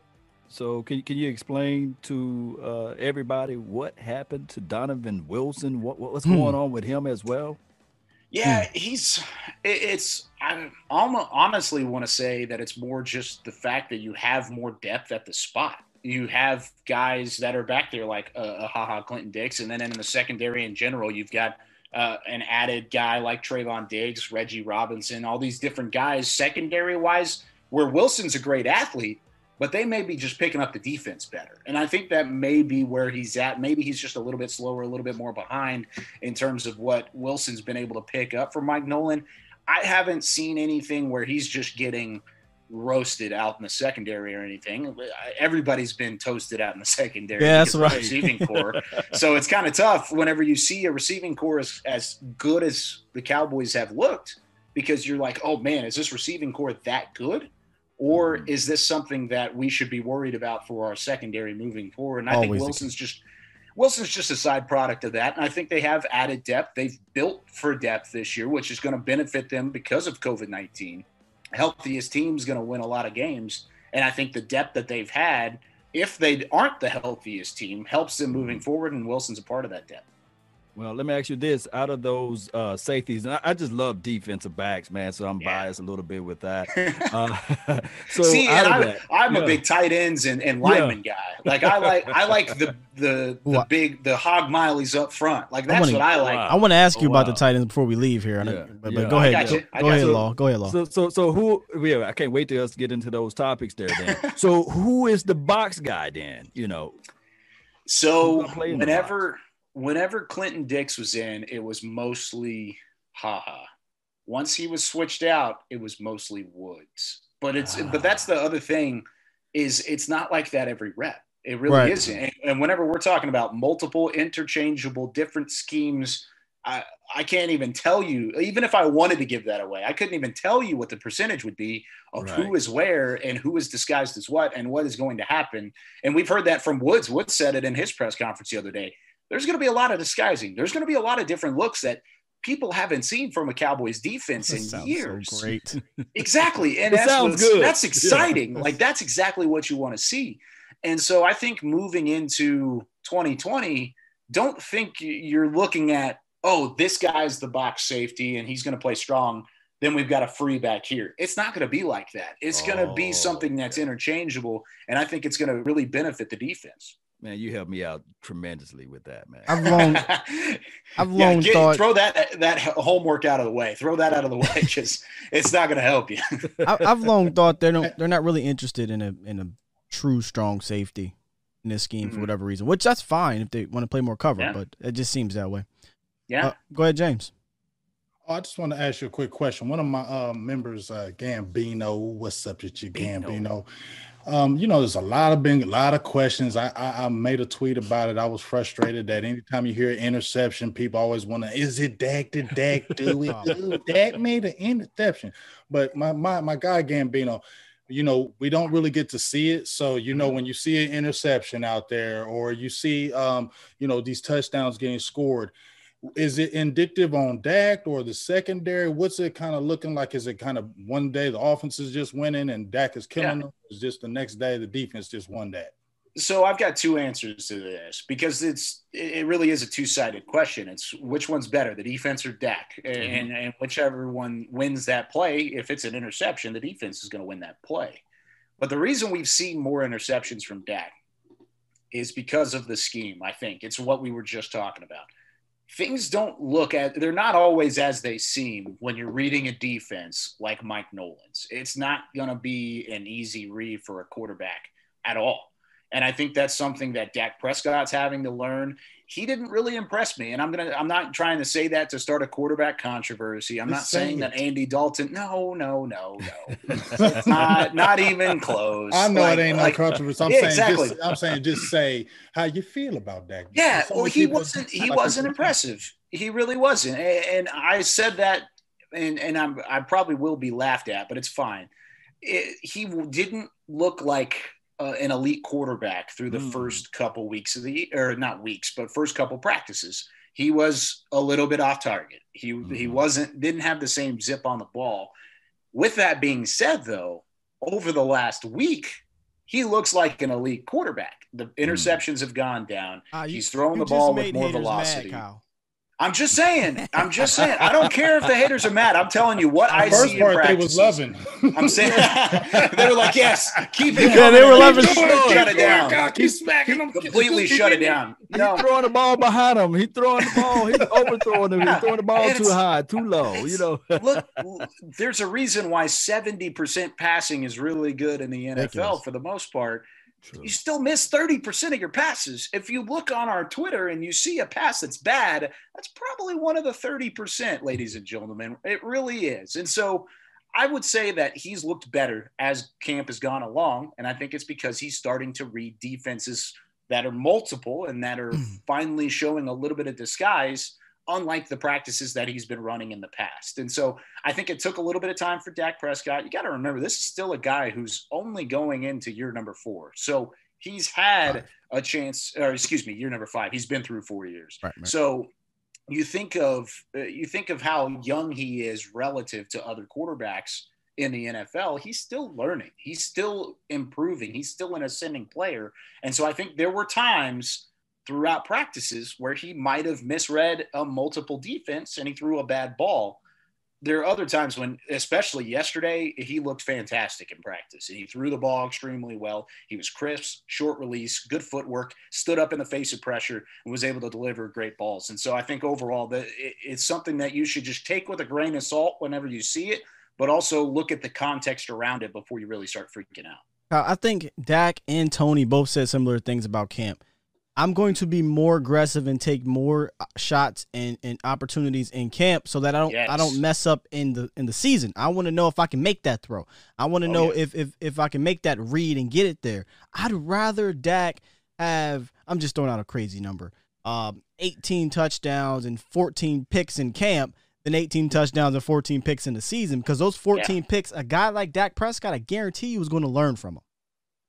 So can can you explain to uh, everybody what happened to Donovan Wilson? What, what what's hmm. going on with him as well? Yeah, hmm. he's it's I almost honestly want to say that it's more just the fact that you have more depth at the spot. You have guys that are back there like a uh, Ha Ha Clinton-Dix, and then in the secondary in general, you've got uh, an added guy like Trevon Diggs, Reggie Robinson, all these different guys secondary wise. Where Wilson's a great athlete, but they may be just picking up the defense better. And I think that may be where he's at. Maybe he's just a little bit slower, a little bit more behind in terms of what Wilson's been able to pick up from Mike Nolan. I haven't seen anything where he's just getting roasted out in the secondary or anything. Everybody's been toasted out in the secondary. Yeah, that's right. Receiving corps. So it's kind of tough whenever you see a receiving corps as, as good as the Cowboys have looked, because you're like, oh, man, is this receiving corps that good? Or is this something that we should be worried about for our secondary moving forward? And I Always think Wilson's just Wilson's just a side product of that, and I think they have added depth. They've built for depth this year, which is going to benefit them because of covid nineteen. Healthiest team's going to win a lot of games, and I think the depth that they've had, if they aren't the healthiest team, helps them moving forward, and Wilson's a part of that depth. Well, let me ask you this. Out of those uh, safeties, and I, I just love defensive backs, man, so I'm yeah. biased a little bit with that. Uh, so See, out of I, that, I'm yeah. a big tight ends and, and lineman yeah. guy. Like, I like I like the the, the well, big – the hog mileys up front. Like, that's I wanna, what I like. I want to ask oh, you about wow. the tight ends before we leave here. Yeah. But, but yeah. go ahead. Go, go ahead, you. Law. Go ahead, Law. So, so, so who yeah, – I can't wait to us get into those topics there, then. So who is the box guy, then, you know? So whenever – Whenever Clinton-Dix was in, it was mostly Ha Ha. Once he was switched out, it was mostly Woods. But it's ah. but that's the other thing, is it's not like that every rep. It really right. isn't. And, and whenever we're talking about multiple, interchangeable, different schemes, I, I can't even tell you. Even if I wanted to give that away, I couldn't even tell you what the percentage would be of right. who is where and who is disguised as what and what is going to happen. And we've heard that from Woods. Woods said it in his press conference the other day. There's going to be a lot of disguising. There's going to be a lot of different looks that people haven't seen from a Cowboys defense that in sounds years. So great. Exactly. And that's, good. that's exciting. Yeah. Like, that's exactly what you want to see. And so I think moving into twenty twenty, don't think you're looking at, oh, this guy's the box safety and he's going to play strong. Then we've got a free back here. It's not going to be like that. It's oh, going to be something that's yeah. interchangeable. And I think it's going to really benefit the defense. Man, you helped me out tremendously with that, man. I've long, I've yeah, long get, thought. Throw that that homework out of the way. Throw that out of the way, because it's not going to help you. I, I've long thought they're no, they're not really interested in a in a true strong safety in this scheme mm-hmm. for whatever reason. Which that's fine if they want to play more cover, yeah. but it just seems that way. Yeah. Uh, go ahead, James. I just want to ask you a quick question. One of my uh, members, uh, Gambino, what's up with you, Gambino? Gambino. Um, you know, there's a lot of been a lot of questions. I, I I made a tweet about it. I was frustrated that anytime you hear interception, people always want to, is it Dak? Did Dak do it? Do Dak made an interception? But my my my guy Gambino, you know, we don't really get to see it. So, you know, when you see an interception out there, or you see um, you know, these touchdowns getting scored, is it indicative on Dak or the secondary? What's it kind of looking like? Is it kind of one day the offense is just winning and Dak is killing yeah. them? Is just the next day the defense just won that? So I've got two answers to this, because it's it really is a two-sided question. It's which one's better, the defense or Dak? Mm-hmm. And, and whichever one wins that play, if it's an interception, the defense is going to win that play. But the reason we've seen more interceptions from Dak is because of the scheme, I think. It's what we were just talking about. Things don't look at – they're not always as they seem when you're reading a defense like Mike Nolan's. It's not going to be an easy read for a quarterback at all. And I think that's something that Dak Prescott's having to learn. He didn't really impress me, and I'm gonna. I'm not trying to say that to start a quarterback controversy. I'm Just not saying it. that Andy Dalton. No, no, no, no. not, not even close. I know like, it ain't like, no controversy. I'm yeah, saying exactly. Just, I'm saying just say how you feel about that. Yeah, so well, he wasn't. He like wasn't impressive. He really wasn't. And, and I said that, and and I'm I probably will be laughed at, but it's fine. It, he didn't look like Uh, an elite quarterback through the mm. first couple weeks of the or not weeks, but first couple practices. He was a little bit off target. He mm. he wasn't didn't have the same zip on the ball. With that being said, though, over the last week, he looks like an elite quarterback. The interceptions mm. have gone down. Uh, you, He's throwing the ball with more velocity. Mad, I'm just saying. I'm just saying. I don't care if the haters are mad. I'm telling you what I see in practice. First part, they was loving. I'm saying they were like, yes, keep it. Yeah, they were loving. Shut it down. Keep smacking them. Completely shut it down. No, he's throwing the ball behind him. He's throwing the ball. He's overthrowing him. He's throwing the ball too high, too low. You know. Look, there's a reason why seventy percent passing is really good in the N F L for the most part. True. You still miss thirty percent of your passes. If you look on our Twitter and you see a pass that's bad, that's probably one of the thirty percent, ladies and gentlemen. It really is. And so I would say that he's looked better as camp has gone along, and I think it's because he's starting to read defenses that are multiple and that are finally showing a little bit of disguise, unlike the practices that he's been running in the past. And so I think it took a little bit of time for Dak Prescott. You got to remember, this is still a guy who's only going into year number four. So He's had a chance, or excuse me, year number five. He's been through four years. Right, right. So you think of you think of how young he is relative to other quarterbacks in the N F L. He's still learning. He's still improving. He's still an ascending player. And so I think there were times throughout practices where he might have misread a multiple defense and he threw a bad ball. There are other times when, especially yesterday, he looked fantastic in practice. And he threw the ball extremely well. He was crisp, short release, good footwork, stood up in the face of pressure, and was able to deliver great balls. And so I think overall that it's something that you should just take with a grain of salt whenever you see it, but also look at the context around it before you really start freaking out. I think Dak and Tony both said similar things about camp. I'm going to be more aggressive and take more shots and, and opportunities in camp so that I don't yes. I don't mess up in the in the season. I want to know if I can make that throw. I want to oh, know yeah. if, if if I can make that read and get it there. I'd rather Dak have, I'm just throwing out a crazy number, um, eighteen touchdowns and fourteen picks in camp than eighteen touchdowns and fourteen picks in the season, because those fourteen yeah. picks, a guy like Dak Prescott, I guarantee you is going to learn from him.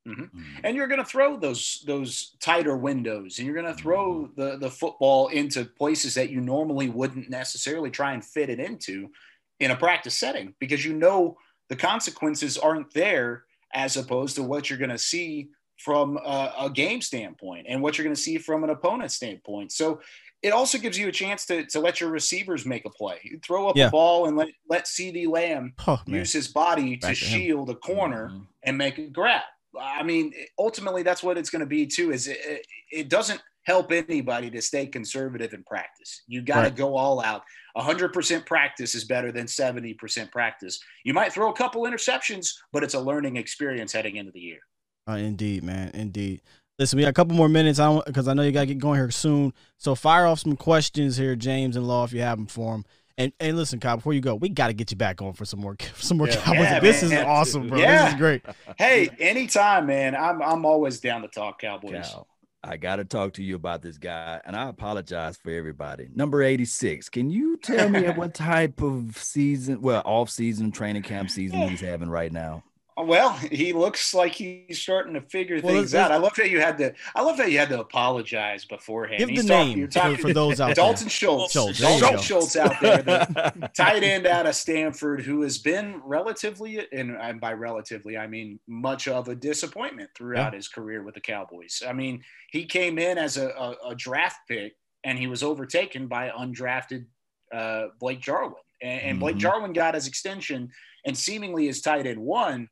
Mm-hmm. And you're going to throw those those tighter windows, and you're going to throw the, the football into places that you normally wouldn't necessarily try and fit it into in a practice setting, because you know the consequences aren't there as opposed to what you're going to see from a, a game standpoint and what you're going to see from an opponent standpoint. So it also gives you a chance to to let your receivers make a play. You throw up yeah. a ball and let, let CeeDee Lamb oh, use his body Back to shield him. a corner mm-hmm. and make a grab. I mean, ultimately, that's what it's going to be, too, is it, it doesn't help anybody to stay conservative in practice. You got to right. go all out. one hundred percent practice is better than seventy percent practice. You might throw a couple interceptions, but it's a learning experience heading into the year. Uh, indeed, man. Indeed. Listen, we got a couple more minutes I don't, because I know you got to get going here soon. So fire off some questions here, James and Law, if you have them for them. And, and listen, Kyle, before you go, we got to get you back on for some more, for some more yeah, Cowboys. Yeah, this man, is awesome, bro. Yeah. This is great. Hey, anytime, man. I'm I'm always down to talk Cowboys. Cal, I got to talk to you about this guy, and I apologize for everybody. Number eighty-six. Can you tell me what type of season, well, off-season, training camp season yeah. he's having right now? Well, he looks like he's starting to figure well, things out. I love that you had to. I love that you had to apologize beforehand. Give he's the talking, name you're talking, for those out Dalton there. Schultz, Schultz. Dalton Schultz out there, the tight end out of Stanford, who has been relatively, and by relatively I mean much of a disappointment throughout yeah. his career with the Cowboys. I mean, he came in as a, a, a draft pick, and he was overtaken by undrafted uh, Blake Jarwin, and, and Blake mm-hmm. Jarwin got his extension and seemingly is tight end one.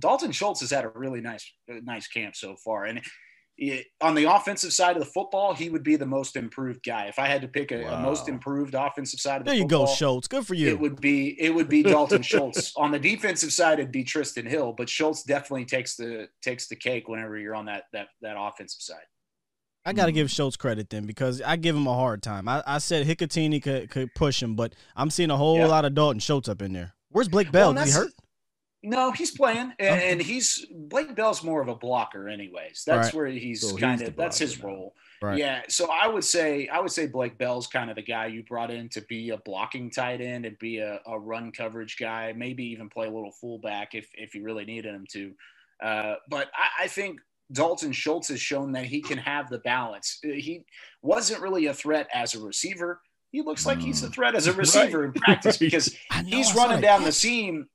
Dalton Schultz has had a really nice, nice camp so far. And it, on the offensive side of the football, he would be the most improved guy. If I had to pick a, wow. a most improved offensive side of the there football, there you go, Schultz. Good for you. It would be, it would be Dalton Schultz. On the defensive side, it'd be Trysten Hill, but Schultz definitely takes the, takes the cake whenever you're on that, that, that offensive side. I got to give Schultz credit then, because I give him a hard time. I, I said Hicatini could, could push him, but I'm seeing a whole yeah. lot of Dalton Schultz up in there. Where's Blake Bell? Well, Is he hurt? No, he's playing, and, and he's Blake Bell's more of a blocker, anyways. That's right. where he's so kind he's of that's his now. role. Right. Yeah, so I would say I would say Blake Bell's kind of the guy you brought in to be a blocking tight end and be a, a run coverage guy, maybe even play a little fullback if if you really needed him to. Uh, but I, I think Dalton Schultz has shown that he can have the balance. He wasn't really a threat as a receiver. He looks like mm. he's a threat as a receiver right. in practice because he's running down the seam.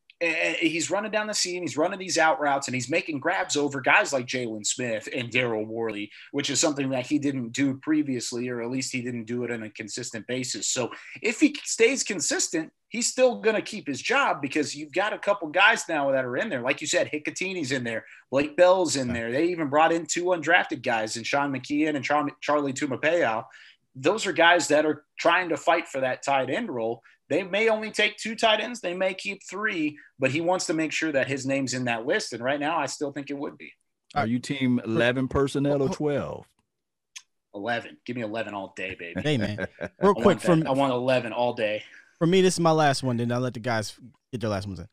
He's running down the seam. He's running these out routes, and he's making grabs over guys like Jaylon Smith and Daryl Worley, which is something that he didn't do previously, or at least he didn't do it on a consistent basis. So if he stays consistent, he's still going to keep his job because you've got a couple guys now that are in there. Like you said, Hicatini's in there. Blake Bell's in there. They even brought in two undrafted guys, and Sean McKeon and Char- Charlie Tumapayau. Those are guys that are trying to fight for that tight end role. They may only take two tight ends. They may keep three, but he wants to make sure that his name's in that list. And right now, I still think it would be. Are you team eleven personnel or twelve? eleven. Give me eleven all day, baby. Hey, man. Real quick. I want, I want eleven all day. For me, this is my last one. Then I'll let the guys get their last ones in.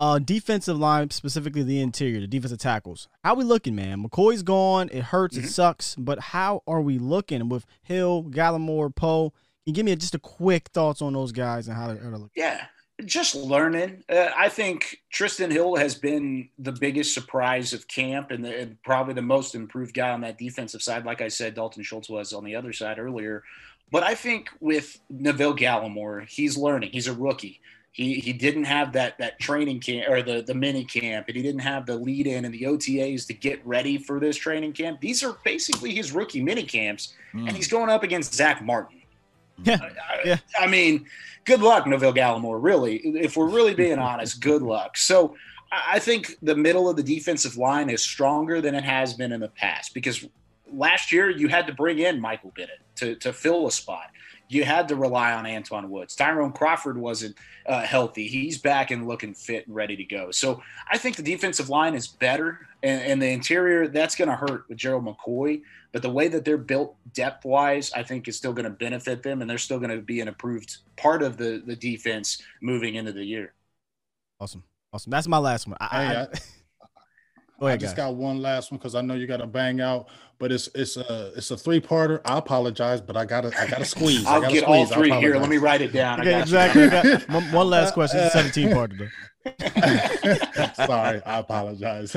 Uh, defensive line, specifically the interior, the defensive tackles. How we looking, man? McCoy's gone. It hurts. Mm-hmm. It sucks. But how are we looking with Hill, Gallimore, Poe? You give me just a quick thoughts on those guys and how they're looking. Yeah, just learning. Uh, I think Trysten Hill has been the biggest surprise of camp and, the, and probably the most improved guy on that defensive side. Like I said, Dalton Schultz was on the other side earlier. But I think with Neville Gallimore, he's learning. He's a rookie. He he didn't have that that training camp or the, the mini camp, and he didn't have the lead in and the O T As to get ready for this training camp. These are basically his rookie mini camps, mm. and he's going up against Zach Martin. Yeah. I, yeah. I mean, good luck, Neville Gallimore, really. If we're really being honest, good luck. So I think the middle of the defensive line is stronger than it has been in the past, because last year you had to bring in Michael Bennett to, to fill a spot. You had to rely on Antoine Woods. Tyrone Crawford wasn't uh, healthy. He's back and looking fit and ready to go. So I think the defensive line is better, and, and the interior, that's going to hurt with Gerald McCoy. But the way that they're built depth-wise, I think is still going to benefit them, and they're still going to be an improved part of the, the defense moving into the year. Awesome. Awesome. That's my last one. I, hey, I, I, go ahead, I just guys. got one last one because I know you got to bang out, but it's it's a it's a three-parter. I apologize, but I gotta I gotta squeeze. I'll I gotta get squeeze. all three here. Let me write it down. Okay, I exactly. Got one, one last question. It's a seventeen-parter. Sorry, I apologize.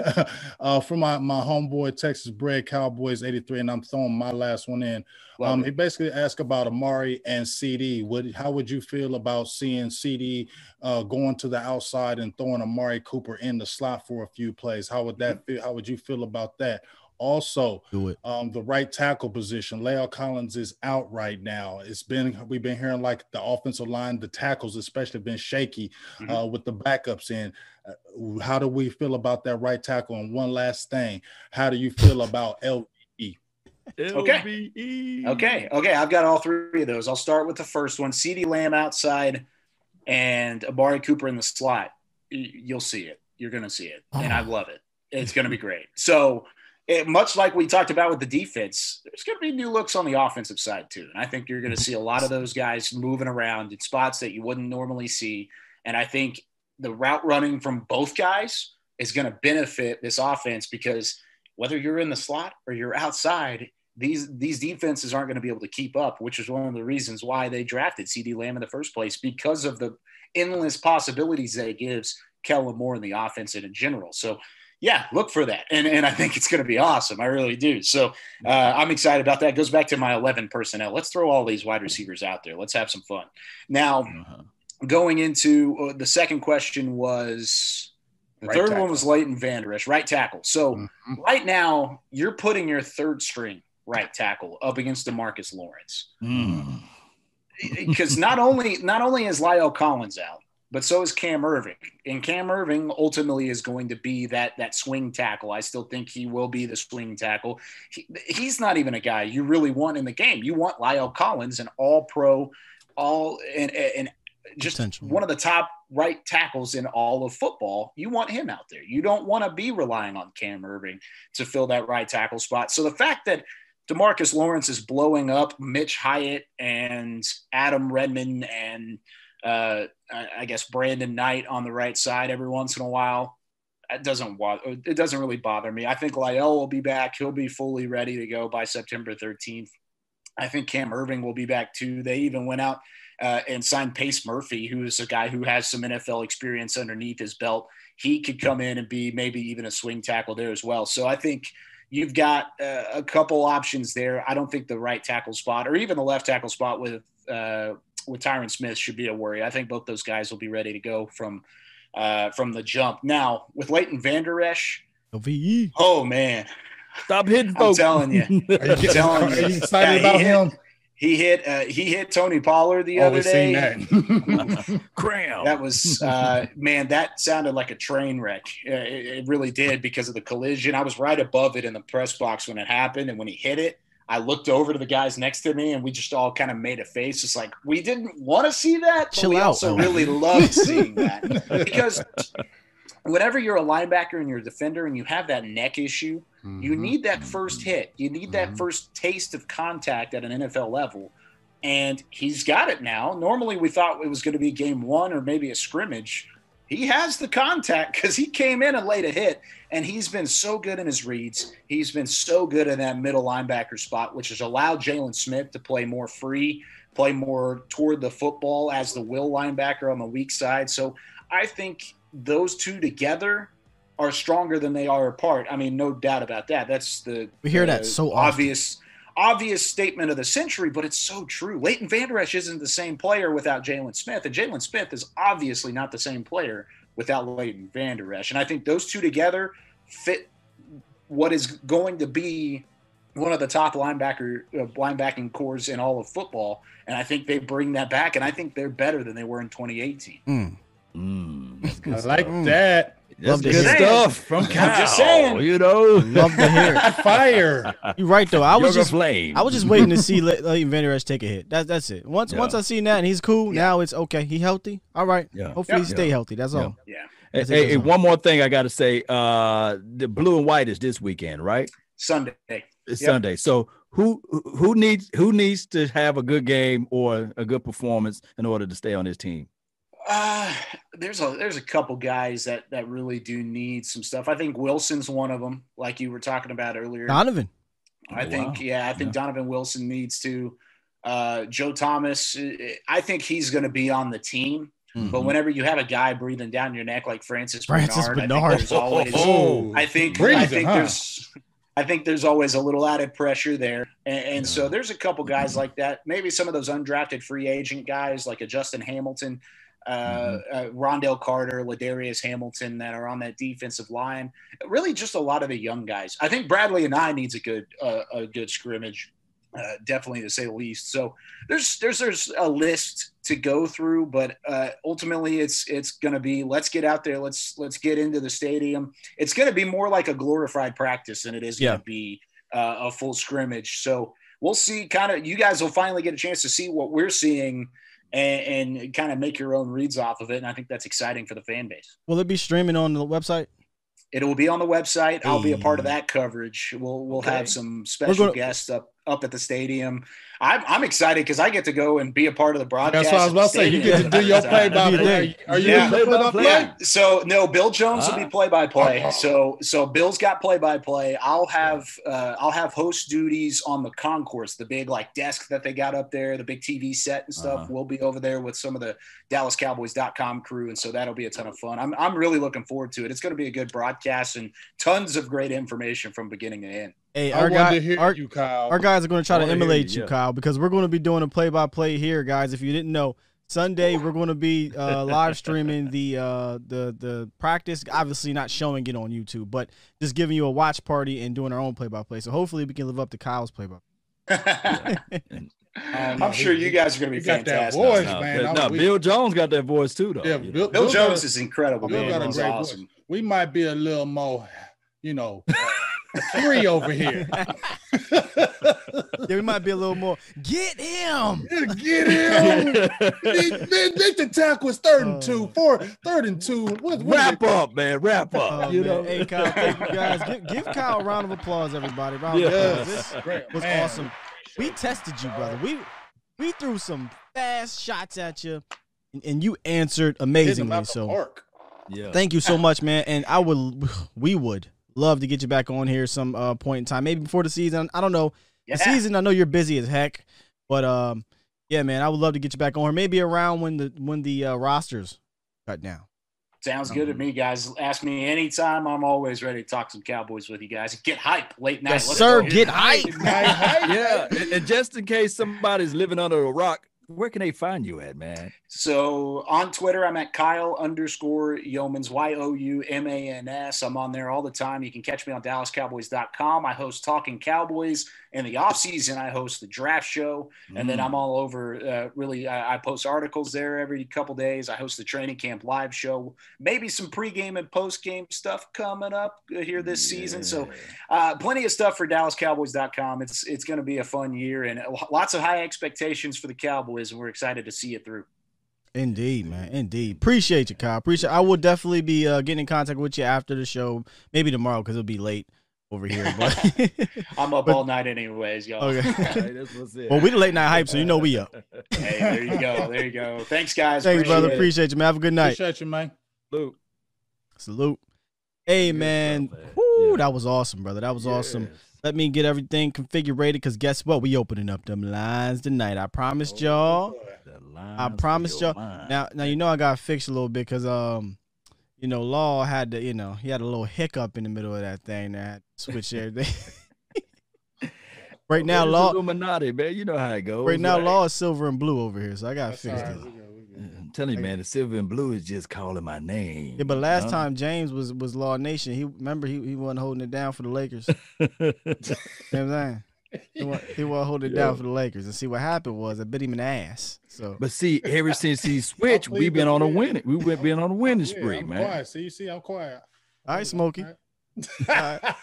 Uh, from my my homeboy Texas Bred Cowboys eighty-three, and I'm throwing my last one in. Love um, it. He basically asked about Amari and CeeDee. Would how would you feel about seeing CeeDee uh, going to the outside and throwing Amari Cooper in the slot for a few plays? How would that feel? How would you feel about that? Also, um, the right tackle position, La'el Collins is out right now. It's been, we've been hearing like the offensive line, the tackles especially have been shaky mm-hmm. uh, with the backups in. Uh, how do we feel about that right tackle? And one last thing, how do you feel about L B E? Okay. Okay. Okay. I've got all three of those. I'll start with the first one, CeeDee Lamb outside and Amari Cooper in the slot. You'll see it. You're going to see it. Oh. And I love it. It's going to be great. So, It, much like we talked about with the defense, there's going to be new looks on the offensive side too. And I think you're going to see a lot of those guys moving around in spots that you wouldn't normally see. And I think the route running from both guys is going to benefit this offense, because whether you're in the slot or you're outside, these these defenses aren't going to be able to keep up, which is one of the reasons why they drafted CeeDee Lamb in the first place, because of the endless possibilities that it gives Kellen Moore in the offense and in general. So yeah, look for that. And and I think it's going to be awesome. I really do. So uh, I'm excited about that. It goes back to my eleven personnel. Let's throw all these wide receivers out there. Let's have some fun. Now, uh-huh. going into uh, the second question was the right third tackle. One was Leighton Vander Esch, right tackle. So mm-hmm. right now you're putting your third string right tackle up against DeMarcus Lawrence. Because mm. not only not only is La'el Collins out, but so is Cam Erving. And Cam Erving ultimately is going to be that that swing tackle. I still think he will be the swing tackle. He, he's not even a guy you really want in the game. You want La'el Collins, an all-pro, all and, and just Potential. one of the top right tackles in all of football. You want him out there. You don't want to be relying on Cam Erving to fill that right tackle spot. So the fact that DeMarcus Lawrence is blowing up Mitch Hyatt and Adam Redmond and – Uh, I guess Brandon Knight on the right side every once in a while, it doesn't it doesn't really bother me. I think La'el will be back. He'll be fully ready to go by September thirteenth. I think Cam Erving will be back too. They even went out uh, and signed Pace Murphy, who is a guy who has some N F L experience underneath his belt. He could come in and be maybe even a swing tackle there as well. So I think you've got uh, a couple options there. I don't think the right tackle spot or even the left tackle spot with uh, with Tyron Smith should be a worry. I think both those guys will be ready to go from uh, from the jump. Now, with Leighton Vander Esch, L V E. Oh, man. Stop hitting folks. I'm telling you. Are you, telling you. Are you excited yeah, about he him? Hit, he, hit, uh, he hit Tony Pollard the oh, other day. That. Cram. That was, uh, man, that sounded like a train wreck. Uh, it, it really did because of the collision. I was right above it in the press box when it happened, and when he hit it, I looked over to the guys next to me, and we just all kind of made a face. It's like, we didn't want to see that, but Chill we out, also man. really loved seeing that. Because whenever you're a linebacker and you're a defender and you have that neck issue, mm-hmm. you need that first hit. You need that mm-hmm. first taste of contact at an N F L level, and he's got it now. Normally we thought it was going to be game one or maybe a scrimmage. He has the contact because he came in and laid a hit, and he's been so good in his reads. He's been so good in that middle linebacker spot, which has allowed Jaylon Smith to play more free, play more toward the football as the will linebacker on the weak side. So I think those two together are stronger than they are apart. I mean, no doubt about that. That's the we hear uh, that so obvious, obvious statement of the century, but it's so true. Leighton Vander Esch isn't the same player without Jaylon Smith, and Jaylon Smith is obviously not the same player without Leighton Vander Esch. And I think those two together fit what is going to be one of the top linebacker uh, linebacking cores in all of football, and I think they bring that back, and I think they're better than they were in twenty eighteen. Mm. Mm, that's good I stuff. like that. Love That's good saying. stuff from Kyle. I'm just saying, you know, love to hear it. Fire. You're right though. I was You're just flame. I was just waiting to see Leighton Vander Esch take a hit. That's that's it. Once yeah. once I seen that and he's cool, yeah. now it's okay. He healthy. All right. Yeah. Hopefully yeah. he stay yeah. healthy. That's yeah. all. Yeah. Hey, that's hey, hey, one more thing I got to say. Uh, the blue and white is this weekend, right? Sunday. It's yep. Sunday. So who who needs who needs to have a good game or a good performance in order to stay on this team? Uh, there's a there's a couple guys that, that really do need some stuff. I think Wilson's one of them, like you were talking about earlier. Donovan. I oh, think, wow. yeah, I think yeah. Donovan Wilson needs to. Uh, Joe Thomas, I think he's going to be on the team. Mm-hmm. But whenever you have a guy breathing down your neck like Francis, Francis Bernard, Bernard. I think there's always, oh, I think, breathing, I think huh? there's – I think there's always a little added pressure there. And, and yeah. so there's a couple guys mm-hmm. like that. Maybe some of those undrafted free agent guys like a Justin Hamilton, uh, mm-hmm. uh, Rondell Carter, Ladarius Hamilton that are on that defensive line. Really just a lot of the young guys. I think Bradley and I needs a good uh, a good scrimmage, uh, definitely to say the least. So there's there's there's a list to go through, but uh, ultimately it's it's going to be let's get out there, let's let's get into the stadium. It's going to be more like a glorified practice than it is yeah. going to be uh, a full scrimmage. So we'll see. Kind of you guys will finally get a chance to see what we're seeing and, and kind of make your own reads off of it. And I think that's exciting for the fan base. Will it be streaming on the website? It will be on the website. I'll be a part of that coverage. We'll we'll okay. have some special gonna, guests up up at the stadium. I'm I'm excited because I get to go and be a part of the broadcast. That's what I was about to say. You get to do your play by play. Are you yeah. play by play? Yeah. So no, Bill Jones uh, will be play by play. So so Bill's got play by play. I'll have uh, I'll have host duties on the concourse, the big like desk that they got up there, the big T V set and stuff. Uh-huh. We'll be over there with some of the Dallas Cowboys dot com crew, and so that'll be a ton of fun. I'm I'm really looking forward to it. It's going to be a good broadcast. And tons of great information from beginning to end. Hey, our, guy, to our, you, Kyle. our guys are going to try to emulate you, you yeah. Kyle, because we're going to be doing a play-by-play here, guys. If you didn't know, Sunday we're going to be uh, live streaming the uh, the the practice. Obviously, not showing it on YouTube, but just giving you a watch party and doing our own play-by-play. So hopefully, we can live up to Kyle's play-by-play. Um, I'm sure you guys are going to be fantastic. Got that voice, no, man. No, no, we, Bill Jones got that voice too, though. Yeah, Bill, Bill, Bill Jones is incredible. Bill man. He's awesome. Voice. We might be a little more, you know, free over here. Yeah, we might be a little more. Get him! Get him! Make the tackle is third and two, four, third and two. What, what wrap up, man! Wrap up. Oh, you know? Hey, Kyle, thank you guys. Give, give Kyle a round of applause, everybody. Round yes. of applause. This Great, was man. awesome. We tested you, brother. We we threw some fast shots at you, and, and you answered amazingly. So, yeah. thank you so much, man. And I would, we would love to get you back on here some uh, point in time, maybe before the season. I don't know yeah. the season. I know you're busy as heck, but um, yeah, man, I would love to get you back on here. Maybe around when the when the uh, rosters cut down. Sounds good um, to me, guys. Ask me anytime. I'm always ready to talk some Cowboys with you guys. Get hype late night. Yes, Let's sir. Go. Get hype. yeah. And, and just in case somebody's living under a rock, where can they find you at, man? So on Twitter, I'm at Kyle underscore Youmans, Y O U M A N S. I'm on there all the time. You can catch me on Dallas Cowboys dot com. I host Talking Cowboys in the offseason. I host the draft show. And mm. then I'm all over, uh, really, I, I post articles there every couple days. I host the training camp live show. Maybe some pregame and postgame stuff coming up here this yeah. season. So uh, plenty of stuff for Dallas Cowboys dot com. It's, it's going to be a fun year and lots of high expectations for the Cowboys. And we're excited to see it through. Indeed, man. Indeed. Appreciate you, Kyle. Appreciate. I will definitely be uh, getting in contact with you after the show, maybe tomorrow because it'll be late over here. But I'm up but, all night anyways, y'all. Okay. Right, well, we the late night hype, so you know we up. Hey, there you go. There you go. Thanks, guys. Thanks, appreciate brother. It. Appreciate you, man. Have a good night. Appreciate you, man. Salute. Salute. Hey, man. Woo, yeah. That was awesome, brother. That was yes. awesome. Let me get everything configured, because guess what? We opening up them lines tonight. I promised oh, y'all. I promised y'all. Line. Now, now you know I got fixed a little bit because um, you know, Law had to, you know, he had a little hiccup in the middle of that thing that switched everything. Right now, Law Illuminati, man. You know how it goes. Right now, like, Law is silver and blue over here, so I got to fix this. I'm telling you, man, the silver and blue is just calling my name. Yeah, but last huh? time James was was Law Nation. He remember he he wasn't holding it down for the Lakers. You know what I'm saying? He wasn't, he wasn't holding it yeah. down for the Lakers. And see what happened was I bit him in the ass. So, but see, ever since he switched, we've been on a winning. We've been, been on a winning yeah, spree, I'm man. Quiet. See, you see, I'm quiet. All right, Smokey. All right.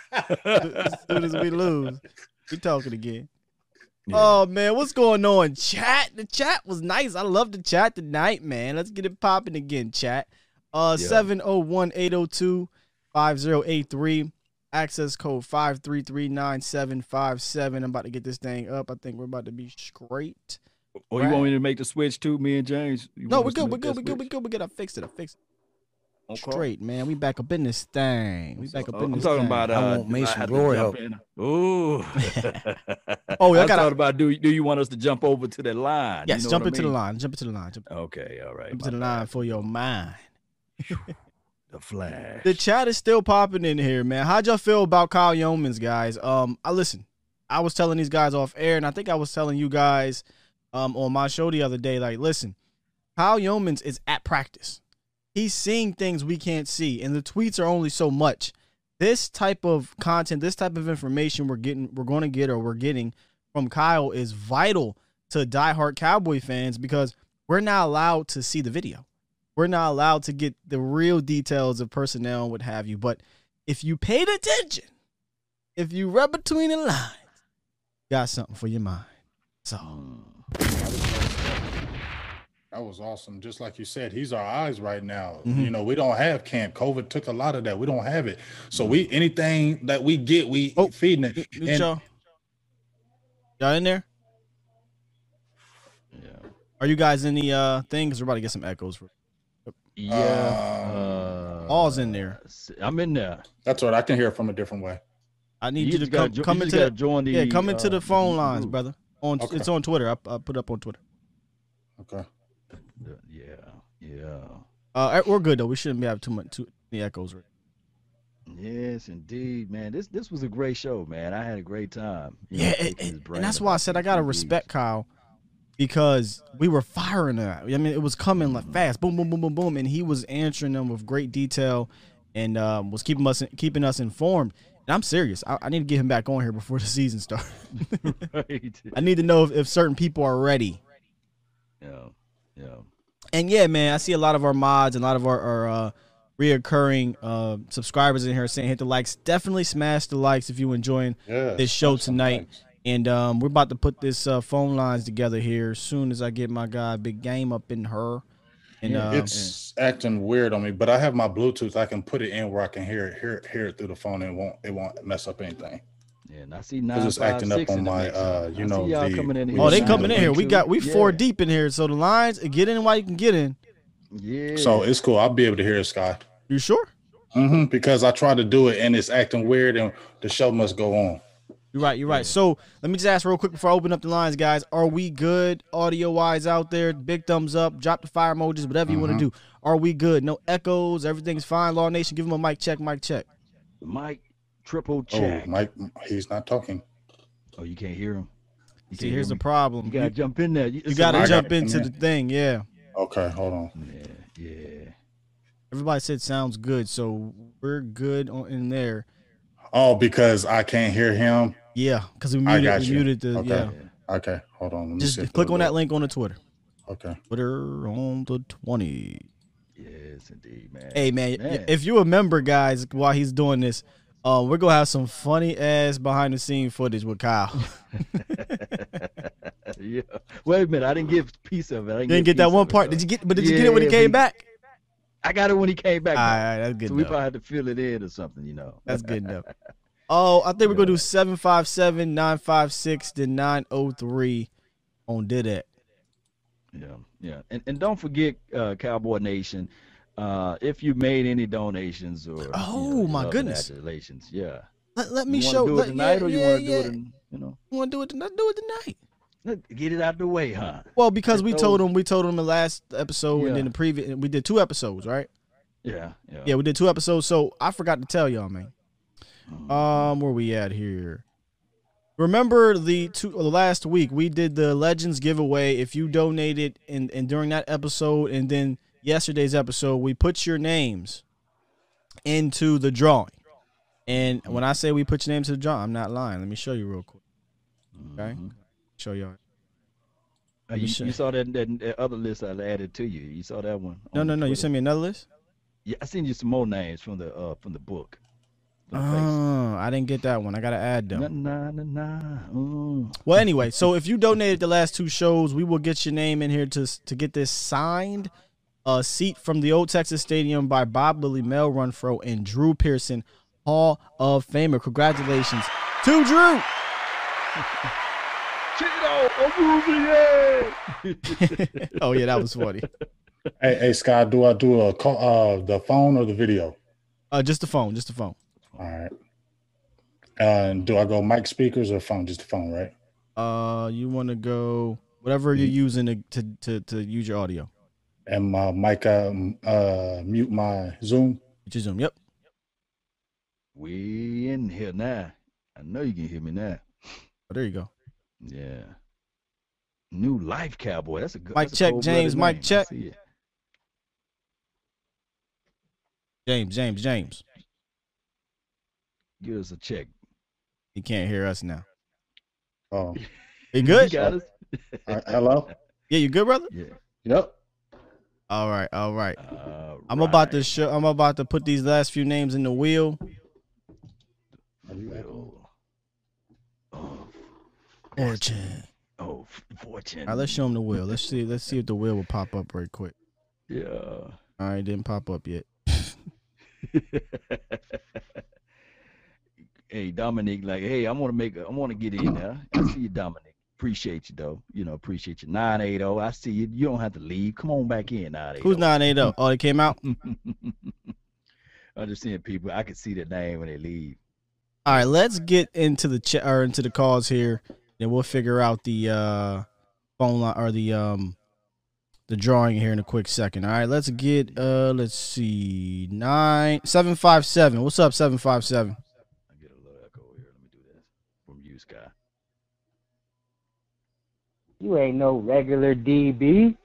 As soon as we lose, we talking again. Yeah. Oh, man, what's going on, chat? The chat was nice. I love the chat tonight, man. Let's get it popping again, chat. Uh, yeah. seven oh one, eight oh two, five oh eight three, access code five three three, nine seven five seven. I'm about to get this thing up. I think we're about to be straight. Oh, right. You want me to make the switch, too, me and James? You no, we're good, we're good, we're good, we're good, we're good. I fixed it, I fixed it. Okay. Straight, man. We back up in this thing. We back up in I'm this thing. I'm talking about. Uh, I want Mason Glory up. Ooh. Oh, I got about. Do Do you want us to jump over to the line? Yes, you know jump into I mean? the line. Jump into the line. Jump okay, all right. Jump to the bad. line for your mind. The flash. The chat is still popping in here, man. How'd y'all feel about Kyle Youmans, guys? Um, I listen. I was telling these guys off air, and I think I was telling you guys, um, on my show the other day. Like, listen, Kyle Youmans is at practice. He's seeing things we can't see, and the tweets are only so much. This type of content, this type of information we're getting, we're going to get, or we're getting from Kyle is vital to diehard Cowboy fans because we're not allowed to see the video. We're not allowed to get the real details of personnel and what have you. But if you paid attention, if you read between the lines, you got something for your mind. So. That was awesome. Just like you said, he's our eyes right now. Mm-hmm. You know, we don't have camp. COVID took a lot of that. We don't have it. So we anything that we get, we oh, feeding it. Y'all in there? Yeah. Are you guys in the uh thing? Because we're about to get some echoes. For yeah. Uh, All's in there. I'm in there. That's all right. I can hear it from a different way. I need you, you to come, gotta, come you into the, join the, yeah, come into uh, the phone the lines, brother. On okay. It's on Twitter. I, I put up on Twitter. Okay. Yeah, yeah. Uh, we're good though. We shouldn't be having too much too many echoes, right? Yes, indeed, man. This this was a great show, man. I had a great time. Yeah, know, it, it, and that's why I said I gotta respect Kyle because we were firing at. I mean, it was coming like fast, boom, boom, boom, boom, boom, and he was answering them with great detail and um, was keeping us keeping us informed. And I'm serious. I, I need to get him back on here before the season starts. Right. I need to know if, if certain people are ready. Yeah. Yeah. And yeah, man, I see a lot of our mods and a lot of our, our uh, reoccurring uh, subscribers in here saying hit the likes. Definitely smash the likes if you're enjoying yeah, this show tonight. Likes. And um, we're about to put this uh, phone lines together here as soon as I get my guy Big Game up in her. And yeah, um, it's and acting weird on me, but I have my Bluetooth. I can put it in where I can hear it, hear it, hear it through the phone and it won't it won't mess up anything. Yeah, and I see nine it's five, acting six up on my, uh, you I know, the, coming in here. Oh, they coming in here. We got we yeah. four deep in here, so the lines get in while you can get in. Yeah. So it's cool. I'll be able to hear it, Sky. You sure? Mm-hmm. Because I tried to do it and it's acting weird, and the show must go on. You're right. You're right. Yeah. So let me just ask real quick before I open up the lines, guys. Are we good audio wise out there? Big thumbs up. Drop the fire emojis. Whatever you mm-hmm. want to do. Are we good? No echoes. Everything's fine. Law Nation, give him a mic check. Mic check. Mic. Triple check. Oh, Mike, he's not talking. Oh, you can't hear him. You See, here's the problem. You gotta you, jump in there. You, you gotta I jump gotta into in. the thing. Yeah. Okay, hold on. Yeah, yeah. Everybody said sounds good, so we're good on in there. Oh, because I can't hear him. Yeah, because we muted. I got you. We muted the. Okay. Yeah. Okay, hold on. Let me Just click on that link on the Twitter. Okay. Twitter on the twenty. Yes, indeed, man. Hey, man, man. If you remember, guys, while he's doing this. Uh, we're going to have some funny-ass behind-the-scenes footage with Kyle. Yeah. Wait a minute. I didn't get a piece of it. I didn't, didn't get, get that one part. It, did you get? But did yeah, you get it when he came we, back? I got it when he came back. All right, that's good so enough. We probably had to fill it in or something, you know. That's good enough. Oh, I think we're going to do seven five seven, nine five six, nine oh three on Did It. Yeah, yeah. And, and don't forget, uh, Cowboy Nation, uh if you made any donations or oh you know, my goodness yeah Let, let me you show. You want to do it tonight, yeah, or you yeah, want to yeah. do it? In, you know, you want to do it tonight? Do it tonight. Get it out of the way, huh? Well, because we told him, we told him the last episode yeah. and then the previous, we did two episodes, right? Yeah, yeah. Yeah, we did two episodes. So I forgot to tell y'all, man. Um, where we at here? Remember the two the last week we did the Legends giveaway. If you donated and and during that episode and then yesterday's episode, we put your names into the drawing. And when I say we put your names to the drawing, I'm not lying. Let me show you real quick. Okay. Mm-hmm. Show y'all. Uh, you, you saw that, that that other list I added to you. You saw that one. No, on no, no. Twitter. You sent me another list. Yeah, I sent you some more names from the uh from the book. From oh, Facebook. I didn't get that one. I gotta add them. Nah, nah, nah, nah. Well, anyway, so if you donated the last two shows, we will get your name in here to to get this signed, uh, seat from the Old Texas Stadium by Bob Lilly, Mel Renfro, and Drew Pearson, Hall of Famer. Congratulations to Drew. Chido Awuzie. Oh yeah, that was funny. Hey, hey, Scott, do I do a uh the phone or the video? Uh, just the phone, just the phone. All right. Uh, do I go mic, speakers, or phone? Just the phone, right? Uh, you want to go whatever you're using to to to, to use your audio. And my mic, um, uh, mute my Zoom. Mute your Zoom. Yep. We in here now. I know you can hear me now. Oh, there you go. Yeah, New Life Cowboy. That's a good Mike check, James. Mike check. James, James, James. Give us a check. He can't hear us now. Oh, you good? You got us. All right, hello. Yeah, you good, brother? Yeah. Yep. All right, all right. All I'm right. about to show. I'm about to put these last few names in the wheel. The wheel. Oh. Fortune. Oh, fortune. All right, let's show him the wheel. Let's see. Let's see if the wheel will pop up right quick. Yeah. All right, didn't pop up yet. Hey, Dominic, like, hey, I want to make, I want to get in there. I see you, Dominic. Appreciate you, though. You know, appreciate you. nine eighty. I see you. You don't have to leave. Come on back in. nine eighty. Who's nine eighty? Oh, they came out. I'm just seeing people. I can see the name when they leave. All right, let's get into the ch or into the calls here. Then we'll figure out the uh, phone line or the um, the drawing here in a quick second. All right, let's get uh, let's see, nine seven five seven. What's up, seven five seven? I get a little echo here. Let me do this from you, Sky. You ain't no regular D B.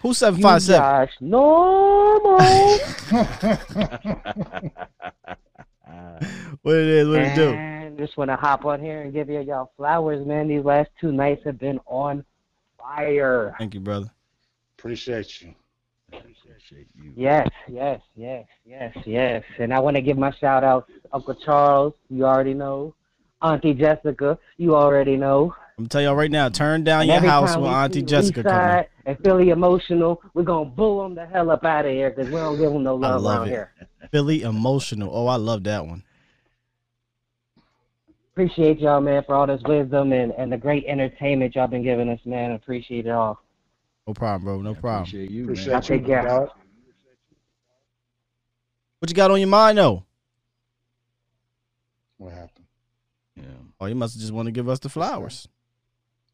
Who's seven five seven? Josh Normal. What it is? What it do? Just want to hop on here and give you y'all flowers, man. These last two nights have been on fire. Thank you, brother. Appreciate you. Appreciate you. Yes, yes, yes, yes, yes. And I want to give my shout out, Uncle Charles. You already know. Auntie Jessica. You already know. I'm tell y'all right now. Turn down and your house with Auntie Jessica coming. And Philly emotional. We're gonna boo them the hell up out of here because we don't give them no love, love around it. Here. Philly emotional. Oh, I love that one. Appreciate y'all, man, for all this wisdom and, and the great entertainment y'all been giving us, man. Appreciate it all. No problem, bro. No problem. Appreciate you, man. Appreciate you, man. What you got on your mind, though? What happened? Yeah. Oh, you must just want to give us the flowers.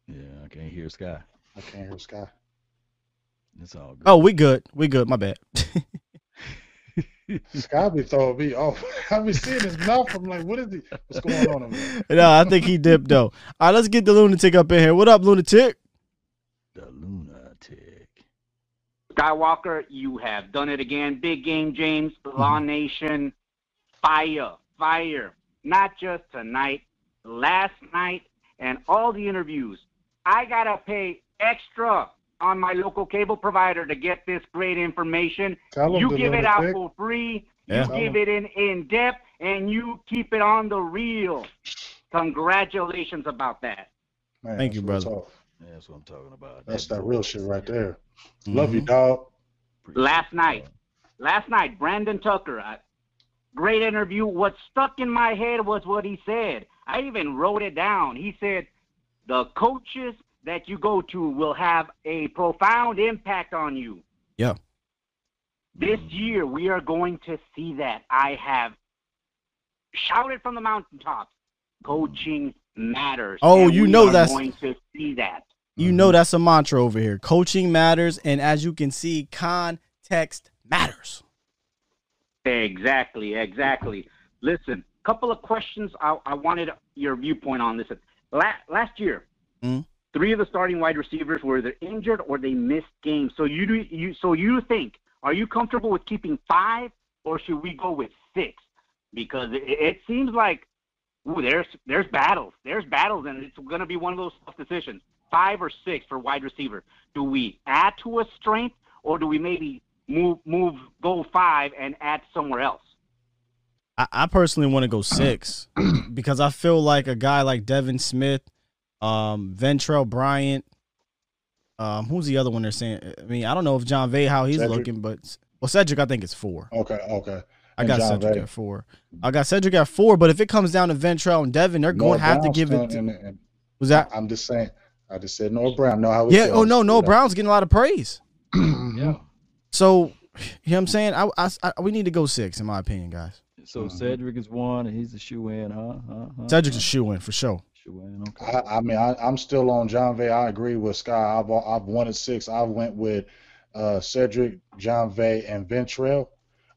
Yeah, I can't hear Sky. I can't hear Sky. It's all good. Oh, we good. We good. My bad. Sky be throwing me off. I be seeing his mouth. I'm like, what is he? What's going on over there? No, I think he dipped though. All right, let's get the lunatic up in here. What up, lunatic? The lunatic. Skywalker, you have done it again. Big game, James. Law mm-hmm. Nation. Fire, fire. Not just tonight, last night, and all the interviews. I gotta pay extra on my local cable provider to get this great information. You give it out for free. You give it in in depth, and you keep it on the real. Congratulations about that. Man, thank you, brother. That's what I'm talking about. That's that real shit right there. Love you, dog. Last night, last night, Brandon Tucker, I, great interview. What stuck in my head was what he said. I even wrote it down. He said, "The coaches that you go to will have a profound impact on you." Yeah. This year, we are going to see that. I have shout it from the mountaintops. Coaching matters. Oh, you know that's going to see that. You know that's a mantra over here. Coaching matters, and as you can see, context matters. Exactly, exactly. Listen, a couple of questions. I, I wanted your viewpoint on this. La- last year, mm-hmm. three of the starting wide receivers were either injured or they missed games. So you do you. So you think, are you comfortable with keeping five, or should we go with six? Because it, it seems like ooh, there's there's battles, there's battles, and it's going to be one of those tough decisions. Five or six for wide receiver. Do we add to a strength, or do we maybe move move go five and add somewhere else? I, I personally want to go six because I feel like a guy like Devin Smith, um, Ventrell Bryant, um, who's the other one they're saying? I mean, I don't know if John Vay how he's Cedric. looking, but well, Cedric I think is four. Okay, okay. I got John Cedric Vay. at four. I got Cedric at four, but if it comes down to Ventrell and Devin, they're going to have Brown's to give it. And, and, was that? I'm just saying. I just said Noah Brown. No, I was yeah. Oh no, Noah Brown's getting a lot of praise. yeah. So, you know what I'm saying? I, I, I, we need to go six, in my opinion, guys. So mm-hmm. Cedric is one, and he's the shoe in, huh? huh? huh? Cedric's a shoe in for sure. Shoe in. Okay. I, I mean, I, I'm still on John Vay. I agree with Sky. I've I've wanted six. I went with uh, Cedric, John Vay, and Ventrell.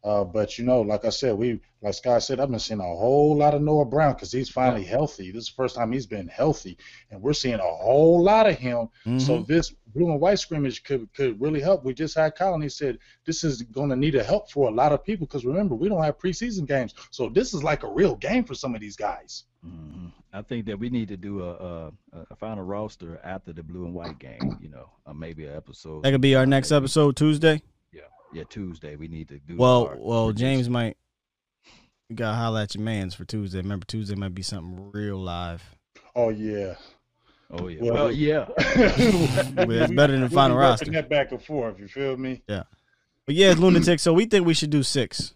Uh, but you know, like I said, we like Sky said, I've been seeing a whole lot of Noah Brown because he's finally healthy. This is the first time he's been healthy, and we're seeing a whole lot of him. Mm-hmm. So this blue and white scrimmage could could really help. We just had Colin. He said this is going to need a help for a lot of people because remember we don't have preseason games, so this is like a real game for some of these guys. Mm-hmm. I think that we need to do a, a a final roster after the blue and white game. You know, uh, maybe an episode. That could be our next episode Tuesday. Yeah, Tuesday we need to do. Well, our, well, James might. You gotta holler at your mans for Tuesday. Remember, Tuesday might be something real live. Oh yeah. Oh yeah. Well, well yeah. It's better than the final we'll roster. That back and forth. You feel me? Yeah. But yeah, it's lunatic. So we think we should do six.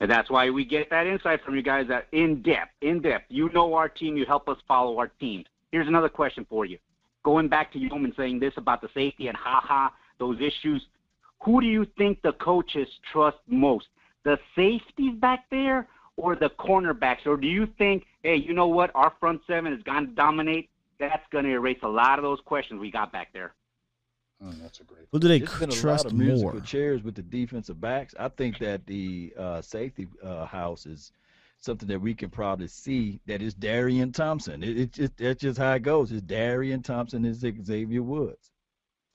And that's why we get that insight from you guys. That in depth, in depth. You know our team. You help us follow our team. Here's another question for you. Going back to Youmans saying this about the safety and Ha Ha. Those issues, who do you think the coaches trust most? The safeties back there or the cornerbacks? Or do you think, hey, you know what, our front seven is going to dominate? That's going to erase a lot of those questions we got back there. Oh, that's a great. Who do they There's been a trust lot of musical more? Chairs with the defensive backs. I think that the uh, safety uh, house is something that we can probably see that is Darian Thompson. It, it just, that's just how it goes. It's Darian Thompson, it's Xavier Woods.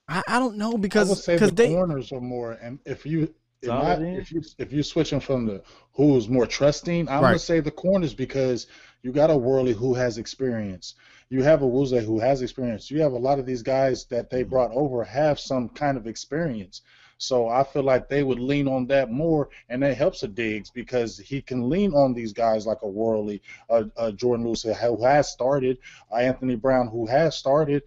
I, I don't know because I would say the they, corners are more, and if you if, I, if you if you switch them from the who's more trusting, I'm right. gonna say the corners because you got a Worley who has experience, you have a Awuzie who has experience, you have a lot of these guys that they brought over have some kind of experience, so I feel like they would lean on that more, and that helps a Diggs because he can lean on these guys like a Worley, a, a Jourdan Lewis who has started, a Anthony Brown who has started.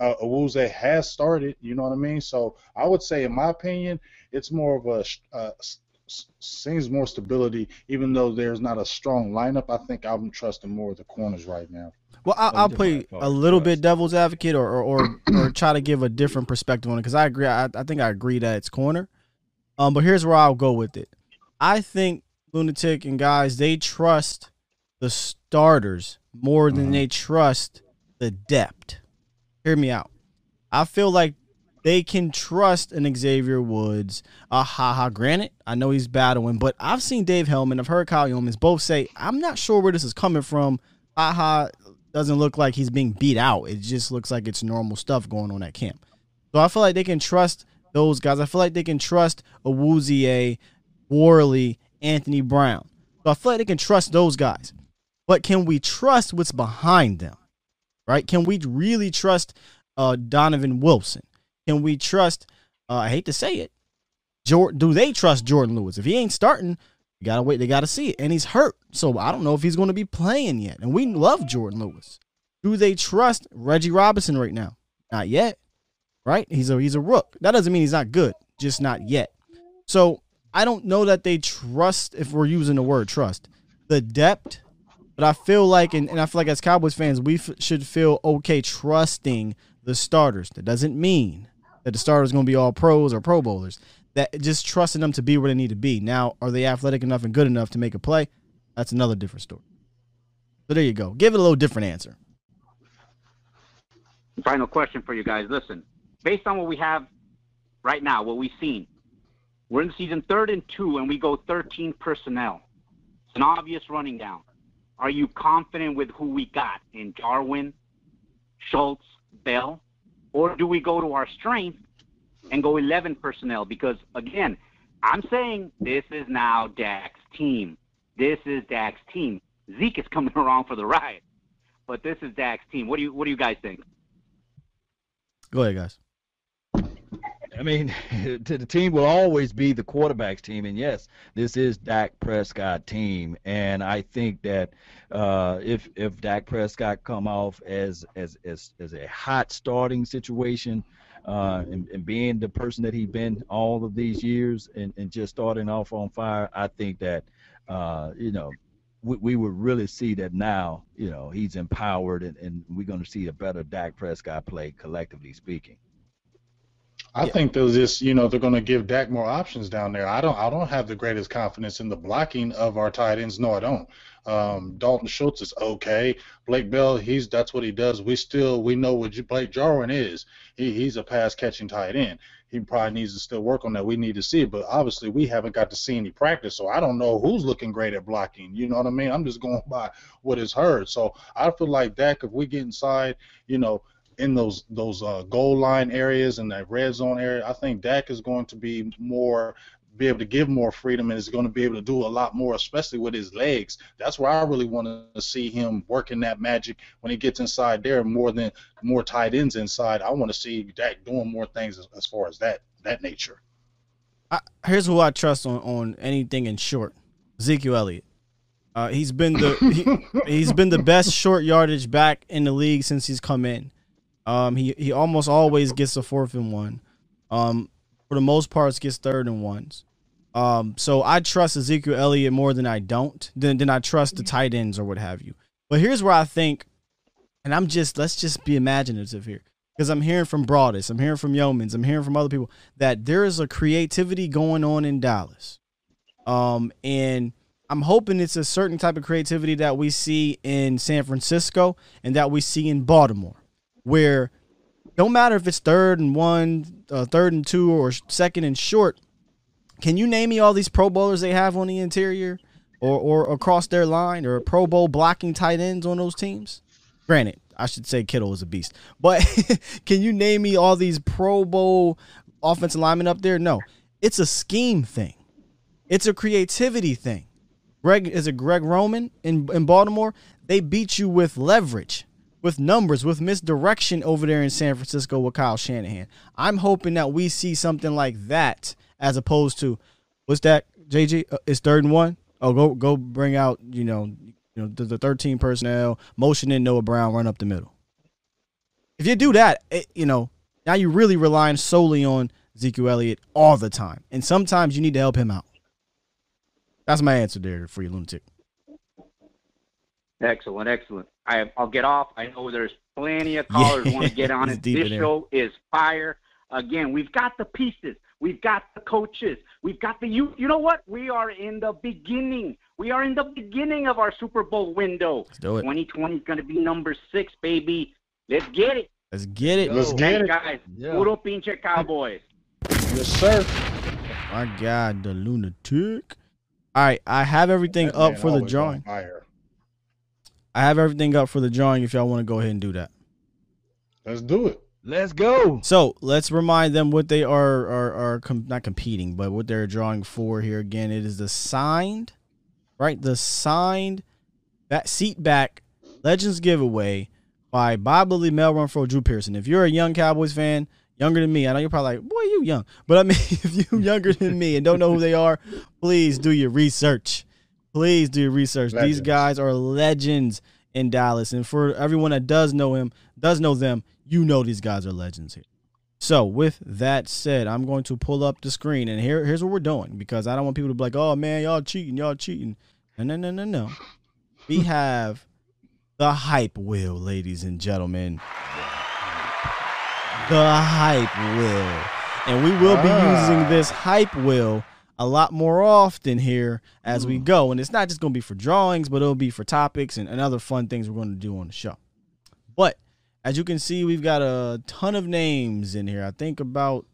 Uh, Awuzie has started, you know what I mean? So I would say, in my opinion, it's more of a uh, seems more stability, even though there's not a strong lineup. I think I'm trusting more of the corners right now. Well, I'll, I'll play a little bit devil's advocate or or, or, or try to give a different perspective on it because I agree. I, I think I agree that it's corner. Um, but here's where I'll go with it. I think Lunatic and guys, they trust the starters more than mm-hmm. they trust the depth. Hear me out. I feel like they can trust an Xavier Woods. A Ha Ha. Granted, I know he's battling, but I've seen Dave Hellman. I've heard Kyle Youmans both say, I'm not sure where this is coming from. Ha Ha doesn't look like he's being beat out. It just looks like it's normal stuff going on at camp. So I feel like they can trust those guys. I feel like they can trust Awuzie, Worley, Anthony Brown. So I feel like they can trust those guys. But can we trust what's behind them? Right? Can we really trust uh, Donovan Wilson? Can we trust, uh, I hate to say it, Jourdan, do they trust Jourdan Lewis? If he ain't starting, you got to wait. They got to see it. And he's hurt. So I don't know if he's going to be playing yet. And we love Jourdan Lewis. Do they trust Reggie Robinson right now? Not yet. Right? He's a, he's a rook. That doesn't mean he's not good. Just not yet. So I don't know that they trust, if we're using the word trust, the depth. But I feel like, and, and I feel like as Cowboys fans, we f- should feel okay trusting the starters. That doesn't mean that the starters are going to be all pros or pro bowlers. that just trusting them to be where they need to be. Now, are they athletic enough and good enough to make a play? That's another different story. So there you go. Give it a little different answer. Final question for you guys. Listen, based on what we have right now, what we've seen, we're in the season third and two, and we go thirteen personnel. It's an obvious running down. Are you confident with who we got in Jarwin, Schultz, Bell, or do we go to our strength and go eleven personnel? Because, again, I'm saying this is now Dak's team. This is Dak's team. Zeke is coming around for the ride, but this is Dak's team. What do you What do you guys think? Go ahead, guys. I mean, the team will always be the quarterback's team, and yes, this is Dak Prescott team, and I think that uh, if if Dak Prescott come off as as as, as a hot starting situation, uh, and, and being the person that he's been all of these years, and, and just starting off on fire, I think that uh, you know we we would really see that now. You know, he's empowered, and, and we're going to see a better Dak Prescott play collectively speaking. I yeah. think they'll just, you know, they're going to give Dak more options down there. I don't, I don't have the greatest confidence in the blocking of our tight ends. No, I don't. Um, Dalton Schultz is okay. Blake Bell, he's that's what he does. We still, we know what Blake Jarwin is. He, he's a pass catching tight end. He probably needs to still work on that. We need to see it, but obviously we haven't got to see any practice, so I don't know who's looking great at blocking. You know what I mean? I'm just going by what is heard. So I feel like Dak, if we get inside, you know, in those those uh, goal line areas and that red zone area, I think Dak is going to be more, be able to give more freedom, and is going to be able to do a lot more, especially with his legs. That's where I really want to see him working that magic when he gets inside there. More than more tight ends inside, I want to see Dak doing more things as, as far as that that nature. I, here's who I trust on on anything in short: Ezekiel Elliott. Uh, he's been the he, he's been the best short yardage back in the league since he's come in. Um, he, he almost always gets a fourth and one. Um, for the most part, gets third and ones. Um, so I trust Ezekiel Elliott more than I don't, than, than I trust the tight ends or what have you. But here's where I think, and I'm just, let's just be imaginative here, because I'm hearing from Broadus, I'm hearing from Yeomans, I'm hearing from other people, that there is a creativity going on in Dallas. Um, and I'm hoping it's a certain type of creativity that we see in San Francisco and that we see in Baltimore, where don't matter if it's third and one, uh, third and two, or second and short. Can you name me all these Pro Bowlers they have on the interior or, or across their line, or Pro Bowl blocking tight ends on those teams? Granted, I should say Kittle is a beast. But can you name me all these Pro Bowl offensive linemen up there? No. It's a scheme thing. It's a creativity thing. Greg is a Greg Roman in, in Baltimore. They beat you with leverage, with numbers, with misdirection over there in San Francisco with Kyle Shanahan. I'm hoping that we see something like that, as opposed to, what's that, J G? Uh, it's third and one. Oh, go go bring out, you know, you know the, the thirteen personnel, motion in Noah Brown, run up the middle. If you do that, it, you know, now you're really relying solely on Ezekiel Elliott all the time, and sometimes you need to help him out. That's my answer there for you, lunatic. Excellent, excellent. I, I'll get off. I know there's plenty of callers yeah, want to get on it. This show is fire. Again, we've got the pieces. We've got the coaches. We've got the you. You know what? We are in the beginning. We are in the beginning of our Super Bowl window. Let's do it. twenty twenty is going to be number six, baby. Let's get it. Let's get it. Yo, Let's get hey, it, guys. Yeah. Puro pinche Cowboys. Yes, sir. My God, the lunatic. All right, I have everything that up man, for the drawing. I have everything up for the drawing if y'all want to go ahead and do that. Let's do it. Let's go. So let's remind them what they are, are, are com not competing, but what they're drawing for here. Again, it is the signed, right? The signed that seat back Legends giveaway by Bob Lilly, Mel Renfro, Drew Pearson. If you're a young Cowboys fan, younger than me, I know you're probably like, boy, you young. But I mean, if you're younger than me and don't know who they are, please do your research. Please do your research. Legends. These guys are legends in Dallas. And for everyone that does know him, does know them, you know these guys are legends here. So with that said, I'm going to pull up the screen. And here, here's what we're doing, because I don't want people to be like, oh, man, y'all cheating, y'all cheating. No, no, no, no, no. We have the hype wheel, ladies and gentlemen. The hype wheel. And we will be ah. using this hype wheel a lot more often here as mm. we go. And it's not just going to be for drawings, but it'll be for topics and, and other fun things we're going to do on the show. But as you can see, we've got a ton of names in here. I think about,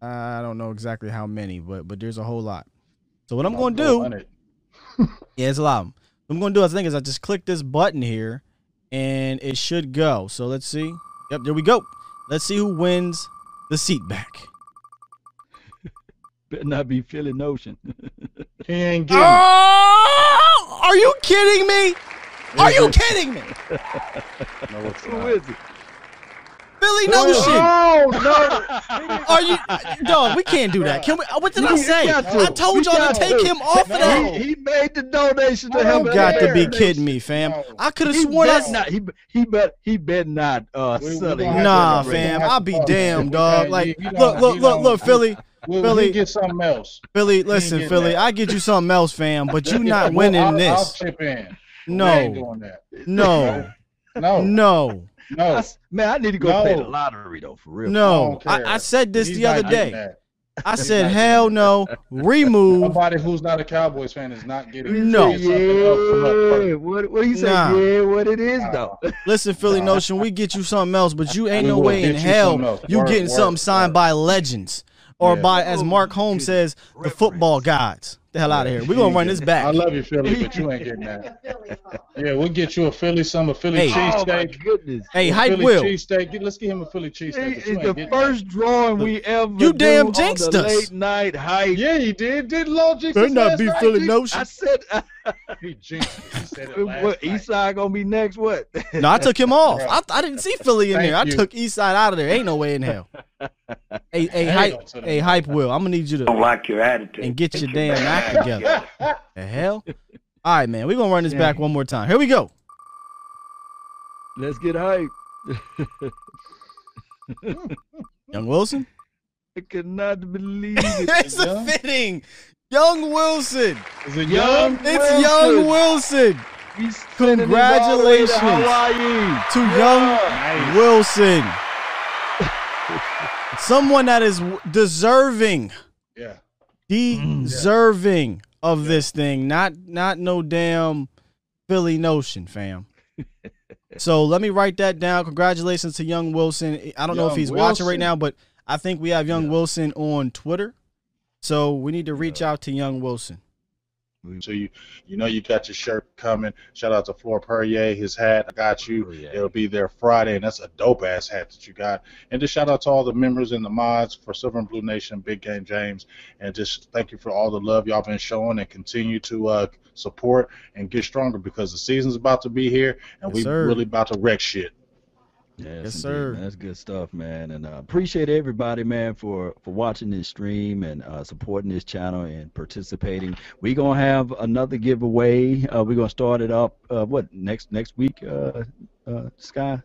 uh, I don't know exactly how many, but but there's a whole lot. So what I'm going to do, yeah, it's a lot of them. What I'm going to do, I think, is I just click this button here, and it should go. So let's see. Yep, there we go. Let's see who wins the seat back. Better not be Philly Notion. He ain't getting oh, are you kidding me? Are you kidding me? No, who is it? Philly Notion. Oh, no. Are you? No, we can't do that. Can we? What did I say? I told y'all to take him off of that. He made the donation to him. You got to be kidding me, fam. I could have sworn I. He he bet he bet not. Uh, nah, fam. I'll be damned, dog. Like, look, look, look, look, Philly. We'll, Philly, we'll get something else. Philly, listen, Philly, that. I get you something else, fam, but you not well, winning I'll, this. I'll chip in. No, I ain't doing that. no, no, no, no. I, man, I need to go no. play the lottery though, for real. No, I, I, I said this He's the other day. I said, hell no, remove. Somebody who's not a Cowboys fan is not getting no. Yeah, what what you say? Nah. Yeah, what it is though. Listen, Philly nah. Notion, we get you something else, but you ain't we no way in you hell you work, getting work, something signed work. by legends. Or yeah. by, as Mark Holmes says, the football gods. The hell out of here. We're going to run this back. I love you, Philly, but you ain't getting that. Yeah, we'll get you a Philly, some a Philly hey. cheesesteak. Oh, goodness. Hey, hype Philly will. Cheesesteak. Let's give him a Philly cheesesteak. It's the first that. drawing we ever you do damn jinxed us. Late night hype. Yeah, he did. Did Lil Jinx us not be Philly Notion. I said uh, he jinxed it. He said it last what, Eastside going to be next, what? No, I took him off. I, I didn't see Philly in Thank there. You. I took Eastside out of there. Ain't no way in hell. Hey, hey, hype, hey, hype, Will. I'm gonna need you to don't like your attitude and get your damn act together. The hell! All right, man. We're gonna run this Dang. back one more time. Here we go. Let's get hype. Young Wilson. I cannot believe it. It's a fitting. Young Wilson. Is it young? It's Wilson. Young Wilson. He's Congratulations to, to yeah. Young nice. Wilson. Someone that is deserving, yeah, deserving yeah. of yeah. this thing, not not no damn Philly Notion, fam. So let me write that down. Congratulations to Young Wilson. I don't Young know if he's Wilson. watching right now, but I think we have Young yeah. Wilson on Twitter, so we need to reach yeah. out to Young Wilson. So you, you know you got your shirt coming. Shout out to Flor Perrier, his hat. I got you. Perrier. It'll be there Friday, and that's a dope-ass hat that you got. And just shout out to all the members and the mods for Silver and Blue Nation, Big Game James, and just thank you for all the love y'all been showing and continue to uh, support and get stronger because the season's about to be here, and yes, we sir. really about to wreck shit. Yes, yes sir. Man, that's good stuff, man. And I uh, appreciate everybody, man, for, for watching this stream and uh, supporting this channel and participating. We're going to have another giveaway. Uh, we're going to start it up, uh, what, next next week, uh, uh, Sky?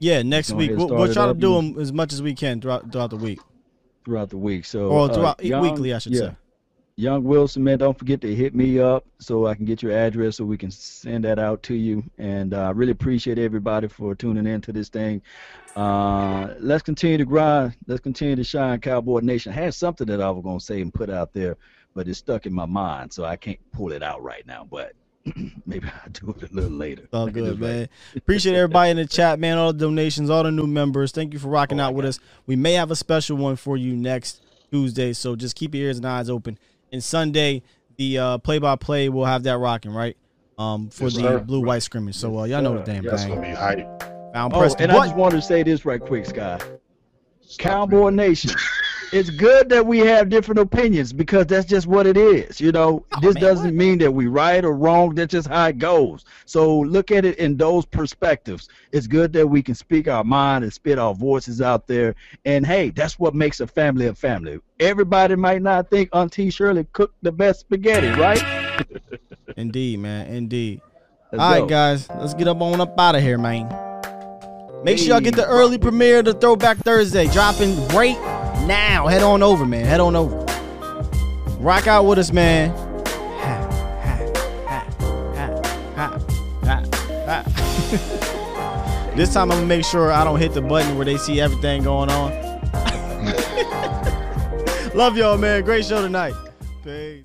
Yeah, next week. We'll, we'll try to do them as much as we can throughout, throughout the week. Throughout the week. So, or throughout uh, young, weekly, I should yeah. say. Young Wilson, man, don't forget to hit me up so I can get your address so we can send that out to you. And I uh, really appreciate everybody for tuning in to this thing. Uh, let's continue to grind. Let's continue to shine, Cowboy Nation. I had something that I was going to say and put out there, but it's stuck in my mind, so I can't pull it out right now. But maybe I'll do it a little later. All good, man. Appreciate everybody in the chat, man, all the donations, all the new members. Thank you for rocking oh, out with God. us. We may have a special one for you next Tuesday, so just keep your ears and eyes open. And Sunday, the uh, play-by-play will have that rocking, right? Um, for yes, the blue-white scrimmage. So uh, y'all know the damn thing. That's gonna be hype. I'm oh, and I just wanted to say this right quick, Sky. Stop Cowboy me. Nation. It's good that we have different opinions because that's just what it is. You know, oh, this man, doesn't what? mean that we right or wrong. That's just how it goes. So look at it in those perspectives. It's good that we can speak our mind and spit our voices out there. And, hey, that's what makes a family a family. Everybody might not think Auntie Shirley cooked the best spaghetti, right? Indeed, man. Indeed. Let's All go. right, guys. Let's get up on up out of here, man. Make hey, sure y'all get the early premiere to Throwback Thursday. Dropping right now. Head on over, man. Head on over. Rock out with us, man. This time I'm going to make sure I don't hit the button where they see everything going on. Love y'all, man. Great show tonight. Peace.